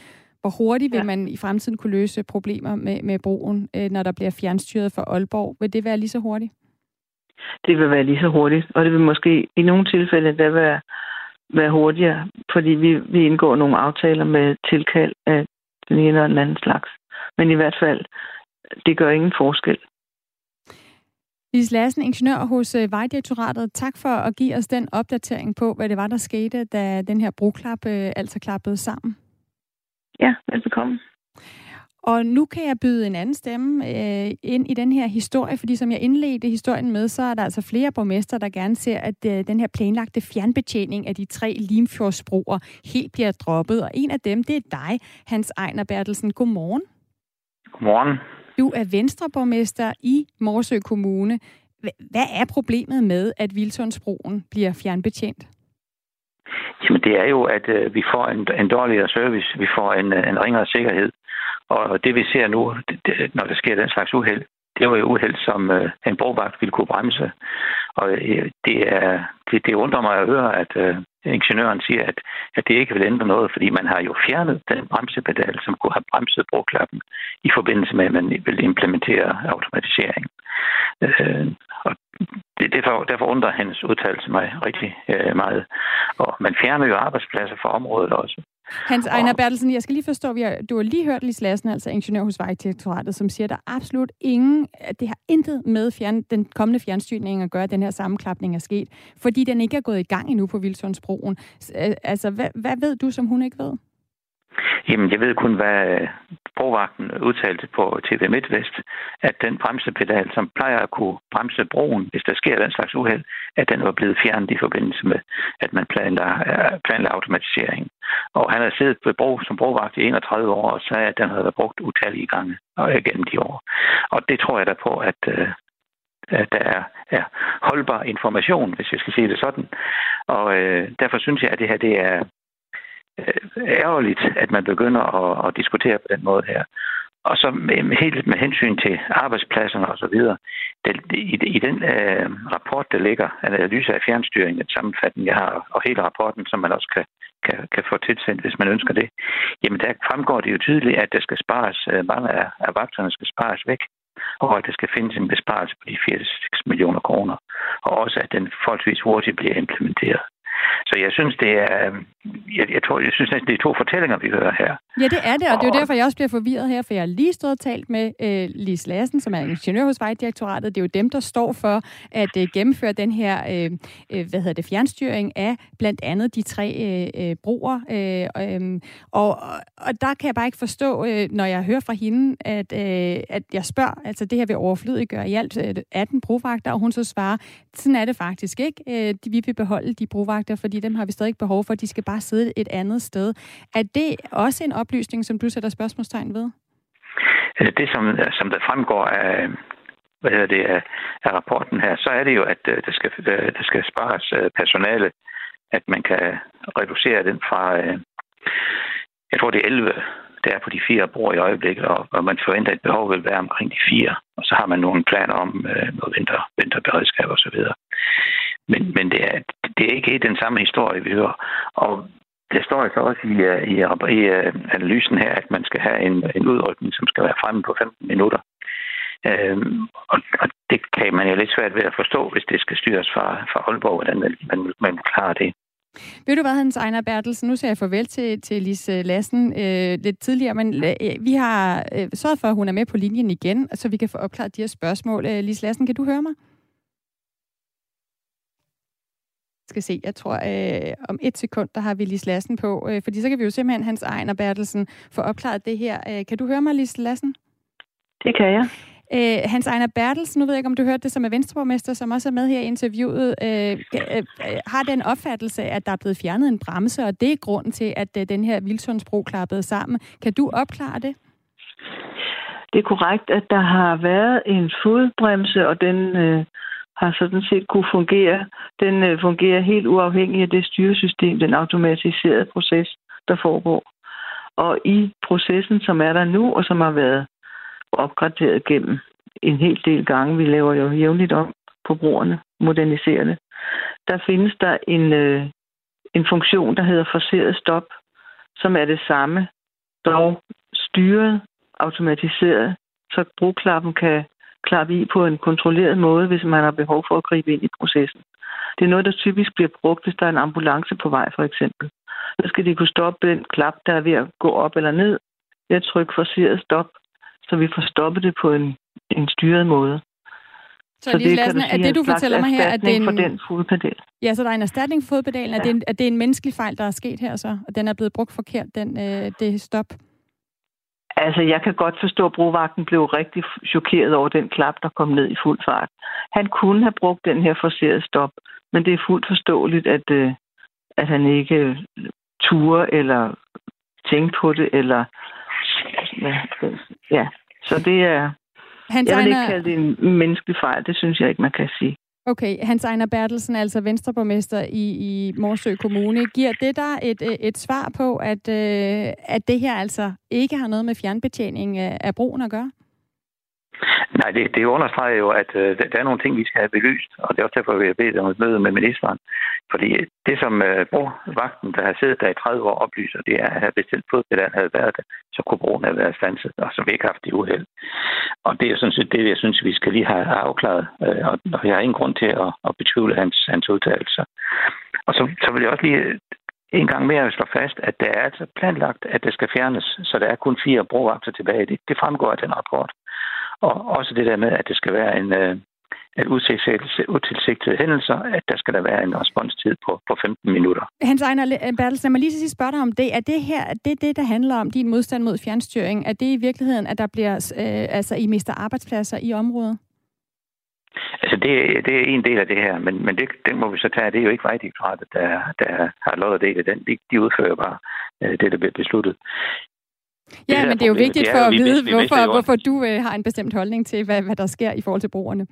Hvor hurtigt vil man i fremtiden kunne løse problemer med broen, når der bliver fjernstyret fra Aalborg? Vil det være lige så hurtigt? Det vil være lige så hurtigt, og det vil måske i nogle tilfælde da være hurtigere, fordi vi indgår nogle aftaler med tilkald af den ene eller den anden slags. Men i hvert fald, det gør ingen forskel. Lise Lassen, ingeniør hos Vejdirektoratet. Tak for at give os den opdatering på, hvad det var, der skete, da den her broklap altså klappede sammen. Ja, velbekomme. Og nu kan jeg byde en anden stemme ind i den her historie, fordi som jeg indledte historien med, så er der altså flere borgmester, der gerne ser, at den her planlagte fjernbetjening af de 3 Limfjordsbroer helt bliver droppet. Og en af dem, det er dig, Hans Ejner Bertelsen. Godmorgen. Godmorgen. Du er Venstreborgmester i Morsø Kommune. Hvad er problemet med, at Vilsundsbroen bliver fjernbetjent? Jamen, det er jo, at vi får en dårligere service, vi får en ringere sikkerhed. Og det vi ser nu, når der sker den slags uheld, det var jo uheld, som en brovagt ville kunne bremse. Og det undrer mig at høre, at ingeniøren siger, at det ikke vil ændre noget, fordi man har jo fjernet den bremsepedal, som kunne have bremset broklappen i forbindelse med, at man vil implementere automatisering. Og derfor undrer hans udtalelse mig rigtig meget. Og man fjerner jo arbejdspladser fra området også. Hans Ejner Bertelsen, jeg skal lige forstå, du har lige hørt Lise Lassen, altså ingeniør hos Vejdirektoratet, som siger, at der er absolut ingen, at det har intet med den kommende fjernstyring at gøre, at den her sammenklapning er sket, fordi den ikke er gået i gang endnu på Vilsundsbroen. Altså, hvad ved du, som hun ikke ved? Jamen, jeg ved kun, hvad brovagten udtalte på TV MidtVest, at den bremsepedal, som plejer at kunne bremse broen, hvis der sker den slags uheld, at den var blevet fjernet i forbindelse med, at man planlagde automatiseringen. Og han har siddet på bro som brovagt i 31 år, og sagde, at den havde været brugt utallige gange gennem de år. Og det tror jeg da på, at der er holdbar information, hvis jeg skal sige det sådan. Og derfor synes jeg, at det her, det er ærgerligt, at man begynder at diskutere på den måde her. Og så helt med hensyn til arbejdspladserne og så videre. I den rapport, der ligger, analyse af fjernstyring, den sammenfatning, jeg har, og hele rapporten, som man også kan få tilsendt, hvis man ønsker det, jamen der fremgår det jo tydeligt, at der skal spares, mange af vagterne skal spares væk, og at der skal findes en besparelse på de 4-6 millioner kroner, og også at den forholdsvis hurtigt bliver implementeret. Så jeg synes, det er, jeg synes næsten, det er 2 fortællinger, vi hører her. Ja, det er det, og det er jo derfor, jeg også bliver forvirret her, for jeg har lige stået og talt med Lise Lassen, som er ingeniør hos Vejdirektoratet. Det er jo dem, der står for at gennemføre den her fjernstyring af blandt andet de 3 broer. Og der kan jeg bare ikke forstå, når jeg hører fra hende, at jeg spørger, altså det her vil overflødiggøre i alt 18 brovagter, og hun så svarer, sådan er det faktisk ikke. Vi vil beholde de brovagter, fordi dem har vi stadig behov for, de skal bare sidde et andet sted. Er det også en oplysning, som du sætter spørgsmålstegn ved? Det, som der fremgår af af rapporten her, så er det jo, at der skal spares personale, at man kan reducere den fra, jeg tror det er 11, der er på de 4 broer i øjeblikket, og man forventer, at behovet vil være omkring de 4, og så har man nogle planer om noget vinterberedskab og så videre. Men det er ikke helt den samme historie, vi hører. Og der står altså også i analysen her, at man skal have en udrykning, som skal være fremme på 15 minutter. Og det kan man jo lidt svært ved at forstå, hvis det skal styres fra Aalborg, hvordan man klarer det. Ved du hvad, Hans Ejner Bertelsen, nu siger jeg farvel til Lise Lassen lidt tidligere, men vi har sørget for, at hun er med på linjen igen, så vi kan få opklaret de her spørgsmål. Lise Lassen, kan du høre mig? Skal se. Jeg tror, om 1 sekund, der har vi Lise Lassen på, fordi så kan vi jo simpelthen Hans Ejner Bertelsen få opklaret det her. Kan du høre mig, Lise Lassen? Det kan jeg. Hans Ejner Bertelsen, nu ved jeg ikke, om du hørte det, som er venstreborgmester, som også er med her i interviewet, har den opfattelse, at der er blevet fjernet en bremse, og det er grunden til, at den her Vilsundsbro klappede sammen. Kan du opklare det? Det er korrekt, at der har været en fodbremse, og den har sådan set kunne fungere. Den fungerer helt uafhængig af det styresystem, den automatiserede proces, der foregår. Og i processen, som er der nu, og som har været opgraderet gennem en hel del gange, vi laver jo jævnligt om på brugerne, moderniserende, der findes der en funktion, der hedder forceret stop, som er det samme, dog styret, automatiseret, så broklappen kan klappe i på en kontrolleret måde, hvis man har behov for at gribe ind i processen. Det er noget, der typisk bliver brugt, hvis der er en ambulance på vej, for eksempel. Så skal de kunne stoppe den klap, der er ved at gå op eller ned, ved at trykke forceret stop, så vi får stoppet det på en styret måde. Så Lise Lassen, at det du fortæller mig her, at det er en... for den fodpedal. Ja, så der er en erstatning for fodpedalen. Ja. Er det en menneskelig fejl, der er sket her så? Og den er blevet brugt forkert, det stop? Altså, jeg kan godt forstå, at brovagten blev rigtig chokeret over den klap, der kom ned i fuld fart. Han kunne have brugt den her forcerede stop, men det er fuldt forståeligt, at han ikke turde eller tænkte på det, eller... Ja, så det er... Jeg vil ikke kalde det en menneskelig fejl, det synes jeg ikke, man kan sige. Okay, Hans Ejner Bertelsen, altså venstreborgmester i Morsø Kommune. Giver det der et svar på, at det her altså ikke har noget med fjernbetjening af broen at gøre? Nej, det understreger jo, at der er nogle ting, vi skal have belyst, og det er også derfor, at vi har bedt om et møde med ministeren. Fordi det, som brovagten, der har siddet der i 30 år, oplyser, det er, at hvis den fodpedal havde været det, så kunne broen have været standset, og så vi ikke haft det uheld. Og det er sådan set det, jeg synes, vi skal lige have afklaret, og jeg har ingen grund til at betvivle hans udtalelser. Og så vil jeg også lige... En gang mere slår fast, at det er altså planlagt, at det skal fjernes, så der er kun 4 brovagter tilbage. Det fremgår af den rapport. Og også det der med, at det skal være en utilsigtet hændelse, at der skal der være en responstid på 15 minutter. Hans Ejner Bertelsen, lad mig lige til sidst spørge dig om det. Er det her, der handler om din modstand mod fjernstyring? Er det i virkeligheden, at der bliver, I mister arbejdspladser i området? Altså, det er en del af det her, men det må vi så tage. Det er jo ikke Vejdirektoratet, der har lov at dele den. De udfører bare det, der bliver besluttet. Ja, men det er jo vigtigt for at vide, hvorfor du har en bestemt holdning til, hvad der sker i forhold til brugerne.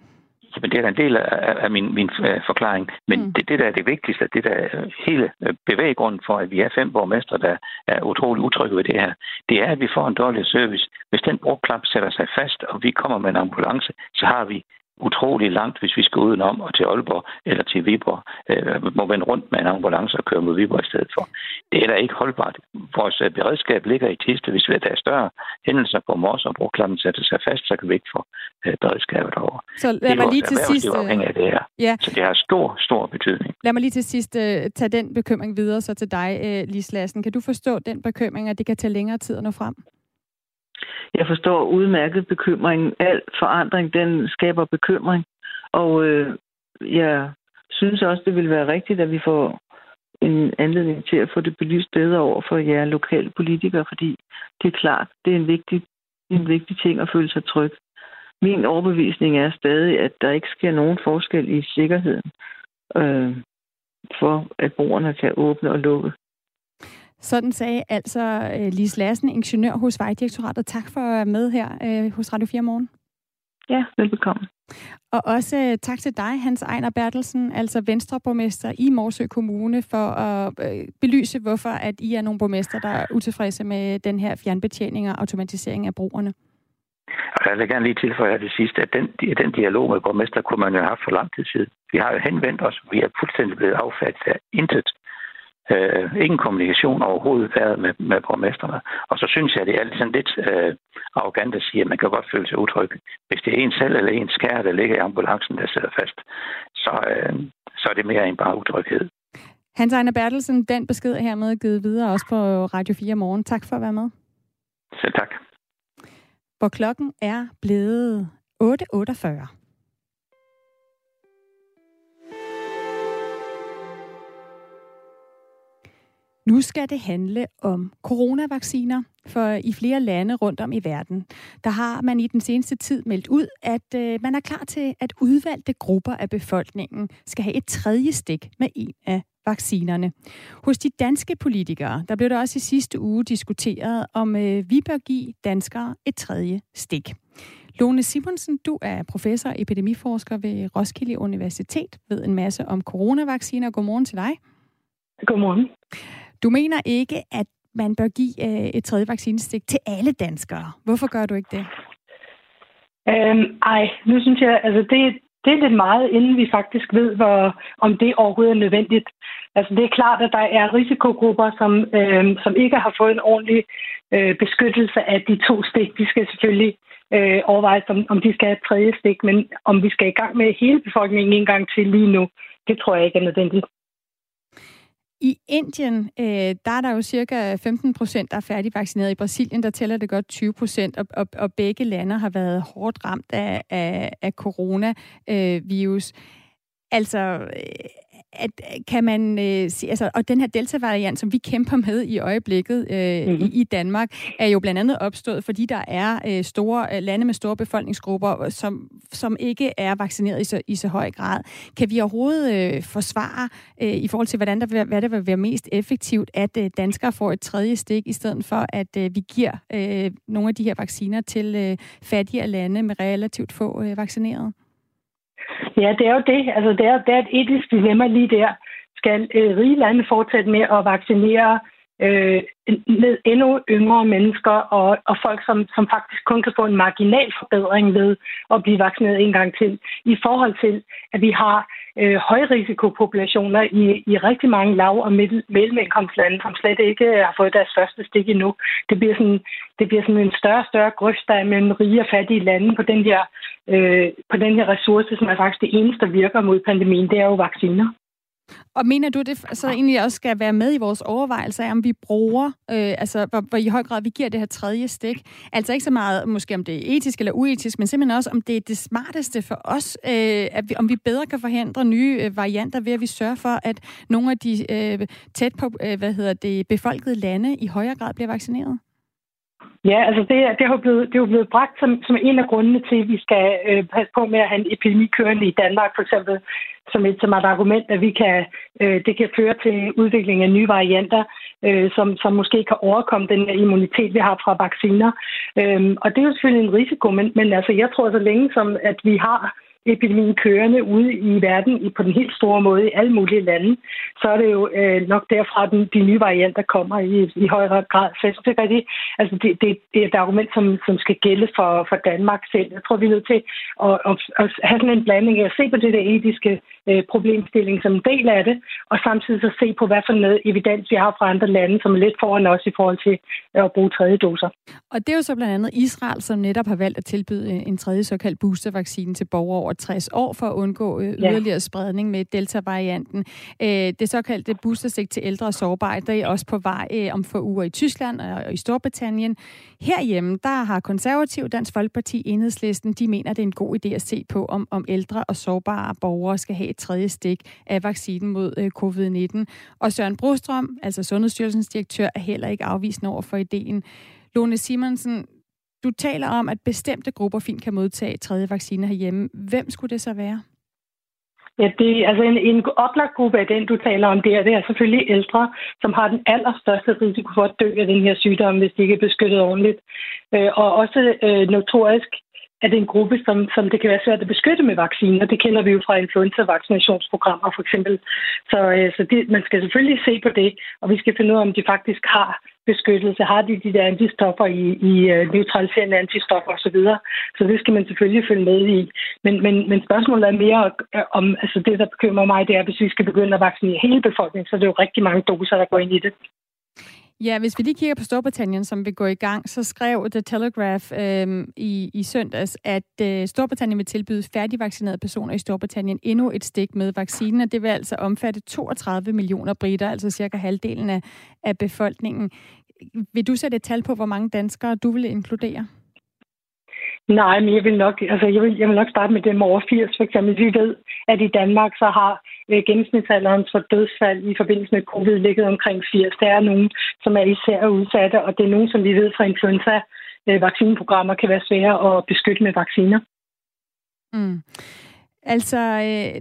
Men det er en del af min forklaring. Men det der er det vigtigste, det der er hele bevæggrunden for, at vi er 5 borgmestre, der er utroligt utrygge ved det her, det er, at vi får en dårlig service. Hvis den brugklap sætter sig fast, og vi kommer med en ambulance, så har vi utrolig langt, hvis vi skal udenom og til Aalborg eller til Viborg. Må vende rundt med en ambulance og køre mod Viborg i stedet for. Det er da ikke holdbart. Vores beredskab ligger i Tiste. Hvis der er større hændelser på Mors og broklappen sætter sig fast, så kan vi ikke få beredskabet over. Så lad mig lige til sidst... Ja. Så det har stor, stor betydning. Lad mig lige til sidst tage den bekymring videre så til dig, Lise Lassen. Kan du forstå den bekymring, at det kan tage længere tid at nå frem? Jeg forstår udmærket bekymringen. Al forandring, den skaber bekymring. Og jeg synes også, det vil være rigtigt, at vi får en anledning til at få det belyst bedre over for jer lokale politikere, fordi det er klart, det er en vigtig ting at føle sig tryg. Min overbevisning er stadig, at der ikke sker nogen forskel i sikkerheden for, at brugerne kan åbne og lukke. Sådan sagde altså Lise Lassen, ingeniør hos Vejdirektoratet. Tak for at være med her hos Radio 4 Morgen. Ja, velbekomme. Og også tak til dig, Hans Ejner Bertelsen, altså venstreborgmester i Morsø Kommune, for at belyse, hvorfor at I er nogle borgmester, der er utilfredse med den her fjernbetjening og automatisering af brugerne. Og jeg vil gerne lige tilføje det sidste, at den dialog med borgmester kunne man jo have haft for lang tid siden. Vi har jo henvendt os, vi er fuldstændig blevet affattet af intet. Ingen kommunikation overhovedet været med borgmesterne. Og så synes jeg, det er sådan lidt arrogant at sige, at man kan godt føle sig utryg. Hvis det er en selv eller en skære, der ligger i ambulancen, der sidder fast, så er det mere end bare utryghed. Hans Ejner Bertelsen, den besked er hermed givet videre også på Radio 4 Morgen. Tak for at være med. Selv tak. Hvor klokken er blevet 8:48. Nu skal det handle om coronavacciner, for i flere lande rundt om i verden, der har man i den seneste tid meldt ud, at man er klar til, at udvalgte grupper af befolkningen skal have et 3. stik med en af vaccinerne. Hos de danske politikere, der blev der også i sidste uge diskuteret, om vi bør give danskere et 3. stik. Lone Simonsen, du er professor og epidemiforsker ved Roskilde Universitet, ved en masse om coronavacciner. Godmorgen til dig. Godmorgen. Du mener ikke, at man bør give et 3. vaccinestik til alle danskere. Hvorfor gør du ikke det? Nu synes jeg, altså det er lidt meget, inden vi faktisk ved, om det overhovedet er nødvendigt. Altså det er klart, at der er risikogrupper, som ikke har fået en ordentlig beskyttelse af de 2 stik. De skal selvfølgelig overvejes, om de skal have et 3. stik, men om vi skal i gang med hele befolkningen en gang til lige nu, det tror jeg ikke er nødvendigt. I Indien, der er der jo cirka 15%, der er færdigvaccineret. I Brasilien, der tæller det godt 20%, og begge lande har været hårdt ramt af coronavirus. Altså, kan man sige, altså, og den her delta-variant, som vi kæmper med i øjeblikket i Danmark, er jo blandt andet opstået, fordi der er store lande med store befolkningsgrupper, som ikke er vaccineret i så høj grad. Kan vi overhovedet forsvare, i forhold til, hvad der vil være mest effektivt, at danskere får et tredje stik, i stedet for, at vi giver nogle af de her vacciner til fattigere lande med relativt få vaccinerede? Ja, det er jo det. Altså, det er et etisk dilemma lige der. Skal rige lande fortsætte med at vaccinere med endnu yngre mennesker og folk, som faktisk kun kan få en marginal forbedring ved at blive vaccineret en gang til, i forhold til, at vi har højrisikopopulationer i rigtig mange lav- og mellemindkomstlande, som slet ikke har fået deres første stik endnu. Det bliver sådan en større grøft, der er mellem rige og fattige lande på den her ressource, som er faktisk det eneste, der virker mod pandemien, det er jo vacciner. Og mener du, det så egentlig også skal være med i vores overvejelser af, om vi bruger, altså hvor i høj grad vi giver det her tredje stik? Altså ikke så meget, måske om det er etisk eller uetisk, men simpelthen også, om det er det smarteste for os, om vi bedre kan forhindre nye varianter ved, at vi sørger for, at nogle af de tæt på, befolkede lande i højere grad bliver vaccineret? Ja, altså det er jo blevet bragt som en af grundene til, at vi skal passe på med at have en epidemi kørende i Danmark, for eksempel, som et argument, at vi kan, det kan føre til udvikling af nye varianter, som måske kan overkomme den her immunitet, vi har fra vacciner. Og det er jo selvfølgelig en risiko, men altså, jeg tror, så længe som at vi har epidemien kørende ude i verden på den helt store måde i alle mulige lande, så er det jo nok derfra, at de nye varianter kommer i højere grad. Så jeg synes ikke rigtigt, altså det er et argument, som skal gælde for Danmark selv. Jeg tror, vi er nødt til at have sådan en blanding af at se på det der etiske problemstilling som en del af det, og samtidig så se på, hvad for noget evidens vi har fra andre lande, som er lidt foran os i forhold til at bruge tredje doser. Og det er jo så blandt andet Israel, som netop har valgt at tilbyde en tredje såkaldt boostervaccine til borgere 60 år for at undgå yderligere spredning med delta-varianten. Det såkaldte boosterstik til ældre og sårbare, der er også på vej om få uger i Tyskland og i Storbritannien. Herhjemme, der har Konservativ, Dansk Folkeparti, Enhedslisten, de mener, det er en god idé at se på, om ældre og sårbare borgere skal have et tredje stik af vaccinen mod covid-19. Og Søren Brostrøm, altså Sundhedsstyrelsens direktør, er heller ikke afvisende over for ideen. Lone Simonsen, du taler om, at bestemte grupper fint kan modtage tredje vaccine herhjemme. Hvem skulle det så være? Ja, det er altså en oplagt gruppe af den, du taler om der. Det er selvfølgelig ældre, som har den allerstørste risiko for at dø af den her sygdom, hvis de ikke er beskyttet ordentligt. Og også notorisk er det en gruppe, som det kan være svært at beskytte med vacciner. Det kender vi jo fra influenza-vaccinationsprogrammer for eksempel. Så man skal selvfølgelig se på det, og vi skal finde ud af, om de faktisk har beskyttelse. Har de de der antistoffer i neutraliserende antistoffer osv.? Så det skal man selvfølgelig følge med i. Men spørgsmålet er mere om, altså det, der bekymrer mig, det er, hvis vi skal begynde at vaccinere hele befolkningen, så er det jo rigtig mange doser, der går ind i det. Ja, hvis vi lige kigger på Storbritannien, som vil gå i gang, så skrev The Telegraph i søndags, at Storbritannien vil tilbyde færdigvaccinerede personer i Storbritannien endnu et stik med vaccinen, og det vil altså omfatte 32 millioner briter, altså cirka halvdelen af befolkningen. Vil du sætte et tal på, hvor mange danskere du vil inkludere? Nej, men jeg vil nok starte med dem over 80, for eksempel. Vi ved, at i Danmark så har gennemsnitsalderen for dødsfald i forbindelse med covid ligget omkring 80. Der er nogen, som er især udsatte, og det er nogen, som vi ved fra influenza-vaccineprogrammer kan være svære at beskytte med vacciner. Mm. Altså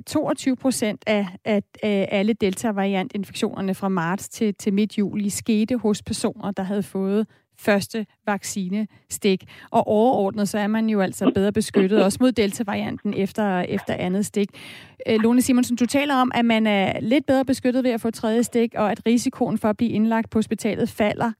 22% af alle delta-variant-infektionerne fra marts til midt-juli skete hos personer, der havde fået første vaccinestik. Og overordnet, så er man jo altså bedre beskyttet, også mod delta-varianten efter andet stik. Lone Simonsen, du taler om, at man er lidt bedre beskyttet ved at få tredje stik, og at risikoen for at blive indlagt på hospitalet falder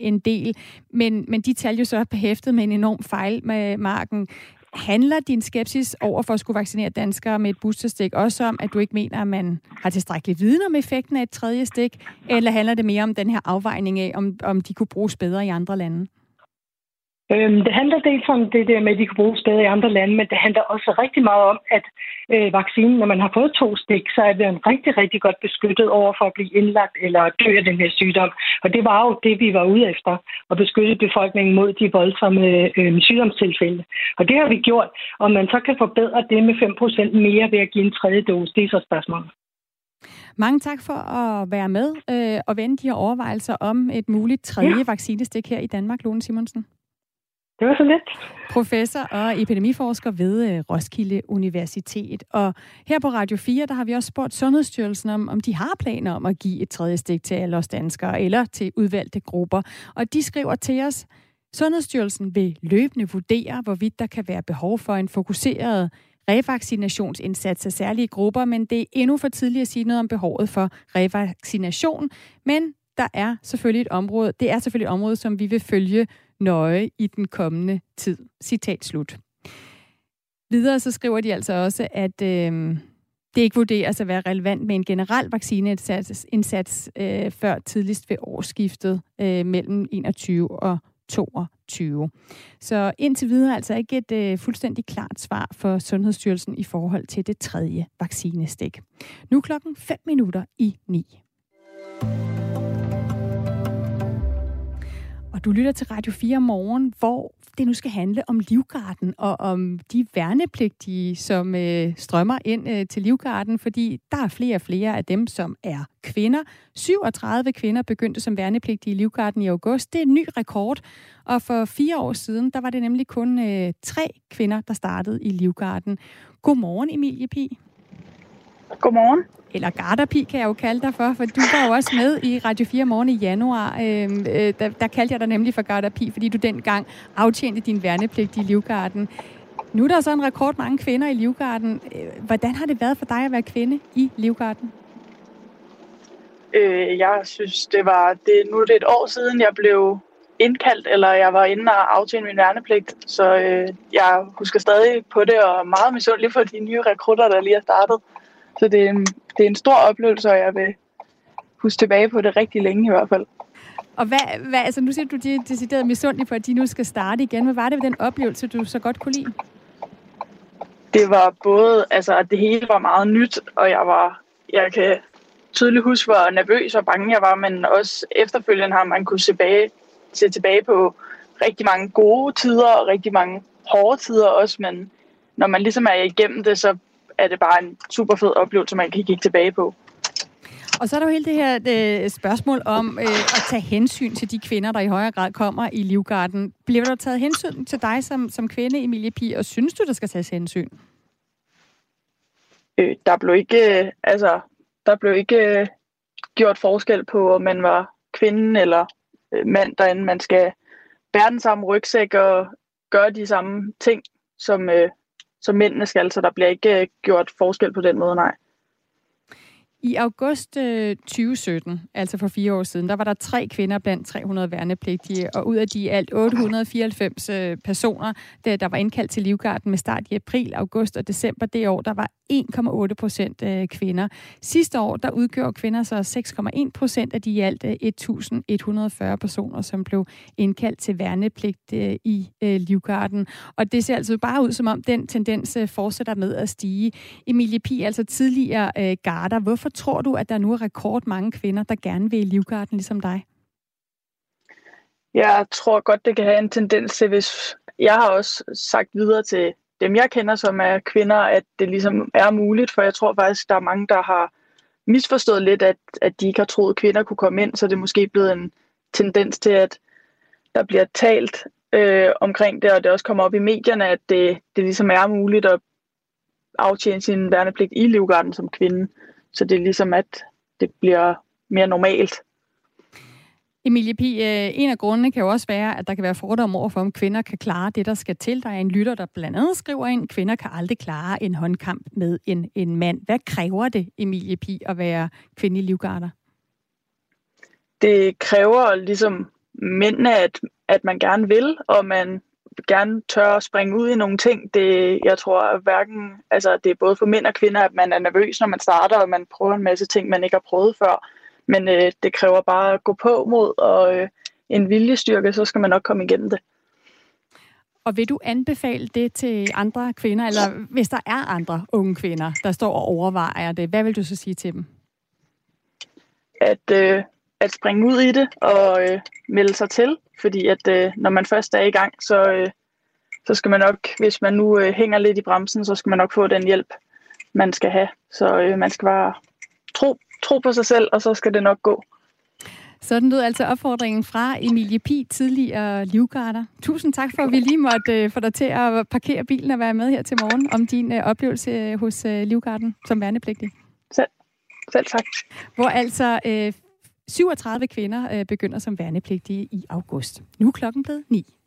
en del. Men de tal jo så er behæftet med en enorm fejl med marken. Handler din skepsis over for at skulle vaccinere danskere med et boosterstik også om, at du ikke mener, at man har tilstrækkelig viden om effekten af et tredje stik, eller handler det mere om den her afvejning af, om de kunne bruges bedre i andre lande? Det handler dels om det der med, at de kan bruges bedre i andre lande, men det handler også rigtig meget om, at vaccinen, når man har fået 2 stik, så er den rigtig, rigtig godt beskyttet over for at blive indlagt eller dø af den her sygdom. Og det var jo det, vi var ude efter, at beskytte befolkningen mod de voldsomme sygdomstilfælde. Og det har vi gjort. Om man så kan forbedre det med 5% mere ved at give en 3. dose, det er så spørgsmålet. Mange tak for at være med og vende de her overvejelser om et muligt 3. vaccinestik her i Danmark, Lone Simonsen. Det var så lidt. Professor og epidemiforsker ved Roskilde Universitet. Og her på Radio 4, der har vi også spurgt Sundhedsstyrelsen om de har planer om at give et 3. stik til alle os danskere eller til udvalgte grupper. Og de skriver til os, Sundhedsstyrelsen vil løbende vurdere, hvorvidt der kan være behov for en fokuseret revaccinationsindsats af særlige grupper, men det er endnu for tidligt at sige noget om behovet for revaccination. Men der er selvfølgelig et område, som vi vil følge nøje i den kommende tid. Citat slut. Videre så skriver de altså også, at det ikke vurderes at være relevant med en generel vaccineindsats før tidligst ved årsskiftet mellem 21 og 22. Så indtil videre altså ikke et fuldstændig klart svar for Sundhedsstyrelsen i forhold til det 3. vaccinestik. Nu 8:55. Og du lytter til Radio 4 om morgenen, hvor det nu skal handle om Livgarden og om de værnepligtige, som strømmer ind til Livgarden, fordi der er flere og flere af dem, som er kvinder. 37 kvinder begyndte som værnepligtige i Livgarden i august. Det er en ny rekord, og for 4 år siden, der var det nemlig kun 3 kvinder, der startede i Livgarden. Godmorgen, Emilie P. Godmorgen. Eller garderpi, kan jeg jo kalde dig for du var jo også med i Radio 4 Morgen i januar. Der kaldte jeg dig nemlig for garderpi, fordi du dengang aftjente din værnepligt i Livgarden. Nu er der så en rekord mange kvinder i Livgarden. Hvordan har det været for dig at være kvinde i Livgarden? Jeg synes, nu er det 1 år siden, jeg blev indkaldt, eller jeg var inde og aftjente min værnepligt. Så jeg husker stadig på det, og meget misundelig for de nye rekrutter, der lige har startet. Så det er en stor oplevelse, og jeg vil huske tilbage på det rigtig længe i hvert fald. Og hvad altså nu siger du, de er decideret misundelig for, at de nu skal starte igen. Hvad var det ved den oplevelse, du så godt kunne lide? Det var både, altså det hele var meget nyt, og jeg kan tydeligt huske, hvor nervøs og bange jeg var, men også efterfølgende har man kunne se tilbage på rigtig mange gode tider og rigtig mange hårde tider også, men når man ligesom er igennem det, så er det bare en super fed oplevelse, man kan kigge tilbage på. Og så er der jo hele det her spørgsmål om at tage hensyn til de kvinder, der i højere grad kommer i Livgarden. Bliver der taget hensyn til dig som kvinde, Emilie P., og synes du, der skal tages hensyn? Der blev ikke gjort forskel på, om man var kvinde eller mand derinde. Man skal bære den samme rygsæk og gøre de samme ting, som mændene skal, så der bliver ikke gjort forskel på den måde, nej. I august 2017, altså for 4 år siden, der var der 3 kvinder blandt 300 værnepligtige, og ud af de alt 894 personer, der var indkaldt til Livgarden med start i april, august og december det år, der var 1,8% kvinder. Sidste år, der udgjorde kvinder så 6,1% af de i alt 1.140 personer, som blev indkaldt til værnepligt i Livgarden. Og det ser altså bare ud, som om den tendens fortsætter med at stige. Emilie P., altså tidligere garder, hvorfor tror du, at der nu er rekordmange kvinder, der gerne vil i Livgarden ligesom dig? Jeg tror godt, det kan have en tendens til, hvis jeg har også sagt videre til dem, jeg kender, som er kvinder, at det ligesom er muligt, for jeg tror faktisk, der er mange, der har misforstået lidt, at de ikke har troet, at kvinder kunne komme ind, så det er måske blevet en tendens til, at der bliver talt omkring det, og det også kommer op i medierne, at det ligesom er muligt at aftjene sin værnepligt i Livgarden som kvinde. Så det er ligesom, at det bliver mere normalt. Emilie P., en af grundene kan jo også være, at der kan være fordomme overfor, om kvinder kan klare det, der skal til. Der er en lytter, der blandt andet skriver ind, kvinder kan aldrig klare en håndkamp med en mand. Hvad kræver det, Emilie P., at være kvindelig livgarder? Det kræver ligesom mændene, at man gerne vil, og man gerne tør at springe ud i nogle ting. Jeg tror, at det er både for mænd og kvinder, at man er nervøs, når man starter, og man prøver en masse ting, man ikke har prøvet før. Men det kræver bare at gå på mod og en viljestyrke, så skal man nok komme igennem det. Og vil du anbefale det til andre kvinder, eller hvis der er andre unge kvinder, der står og overvejer det, hvad vil du så sige til dem? At springe ud i det og melde sig til, fordi at når man først er i gang, så skal man nok, hvis man nu hænger lidt i bremsen, så skal man nok få den hjælp, man skal have. Så man skal bare tro på sig selv, og så skal det nok gå. Sådan lød altså opfordringen fra Emilie P, tidligere livgarder. Tusind tak for, at vi lige måtte få dig til at parkere bilen og være med her til morgen om din oplevelse hos livgarden som værnepligtig. Selv tak. Hvor altså 37 kvinder begynder som værnepligtige i august. Nu er klokken blevet 9.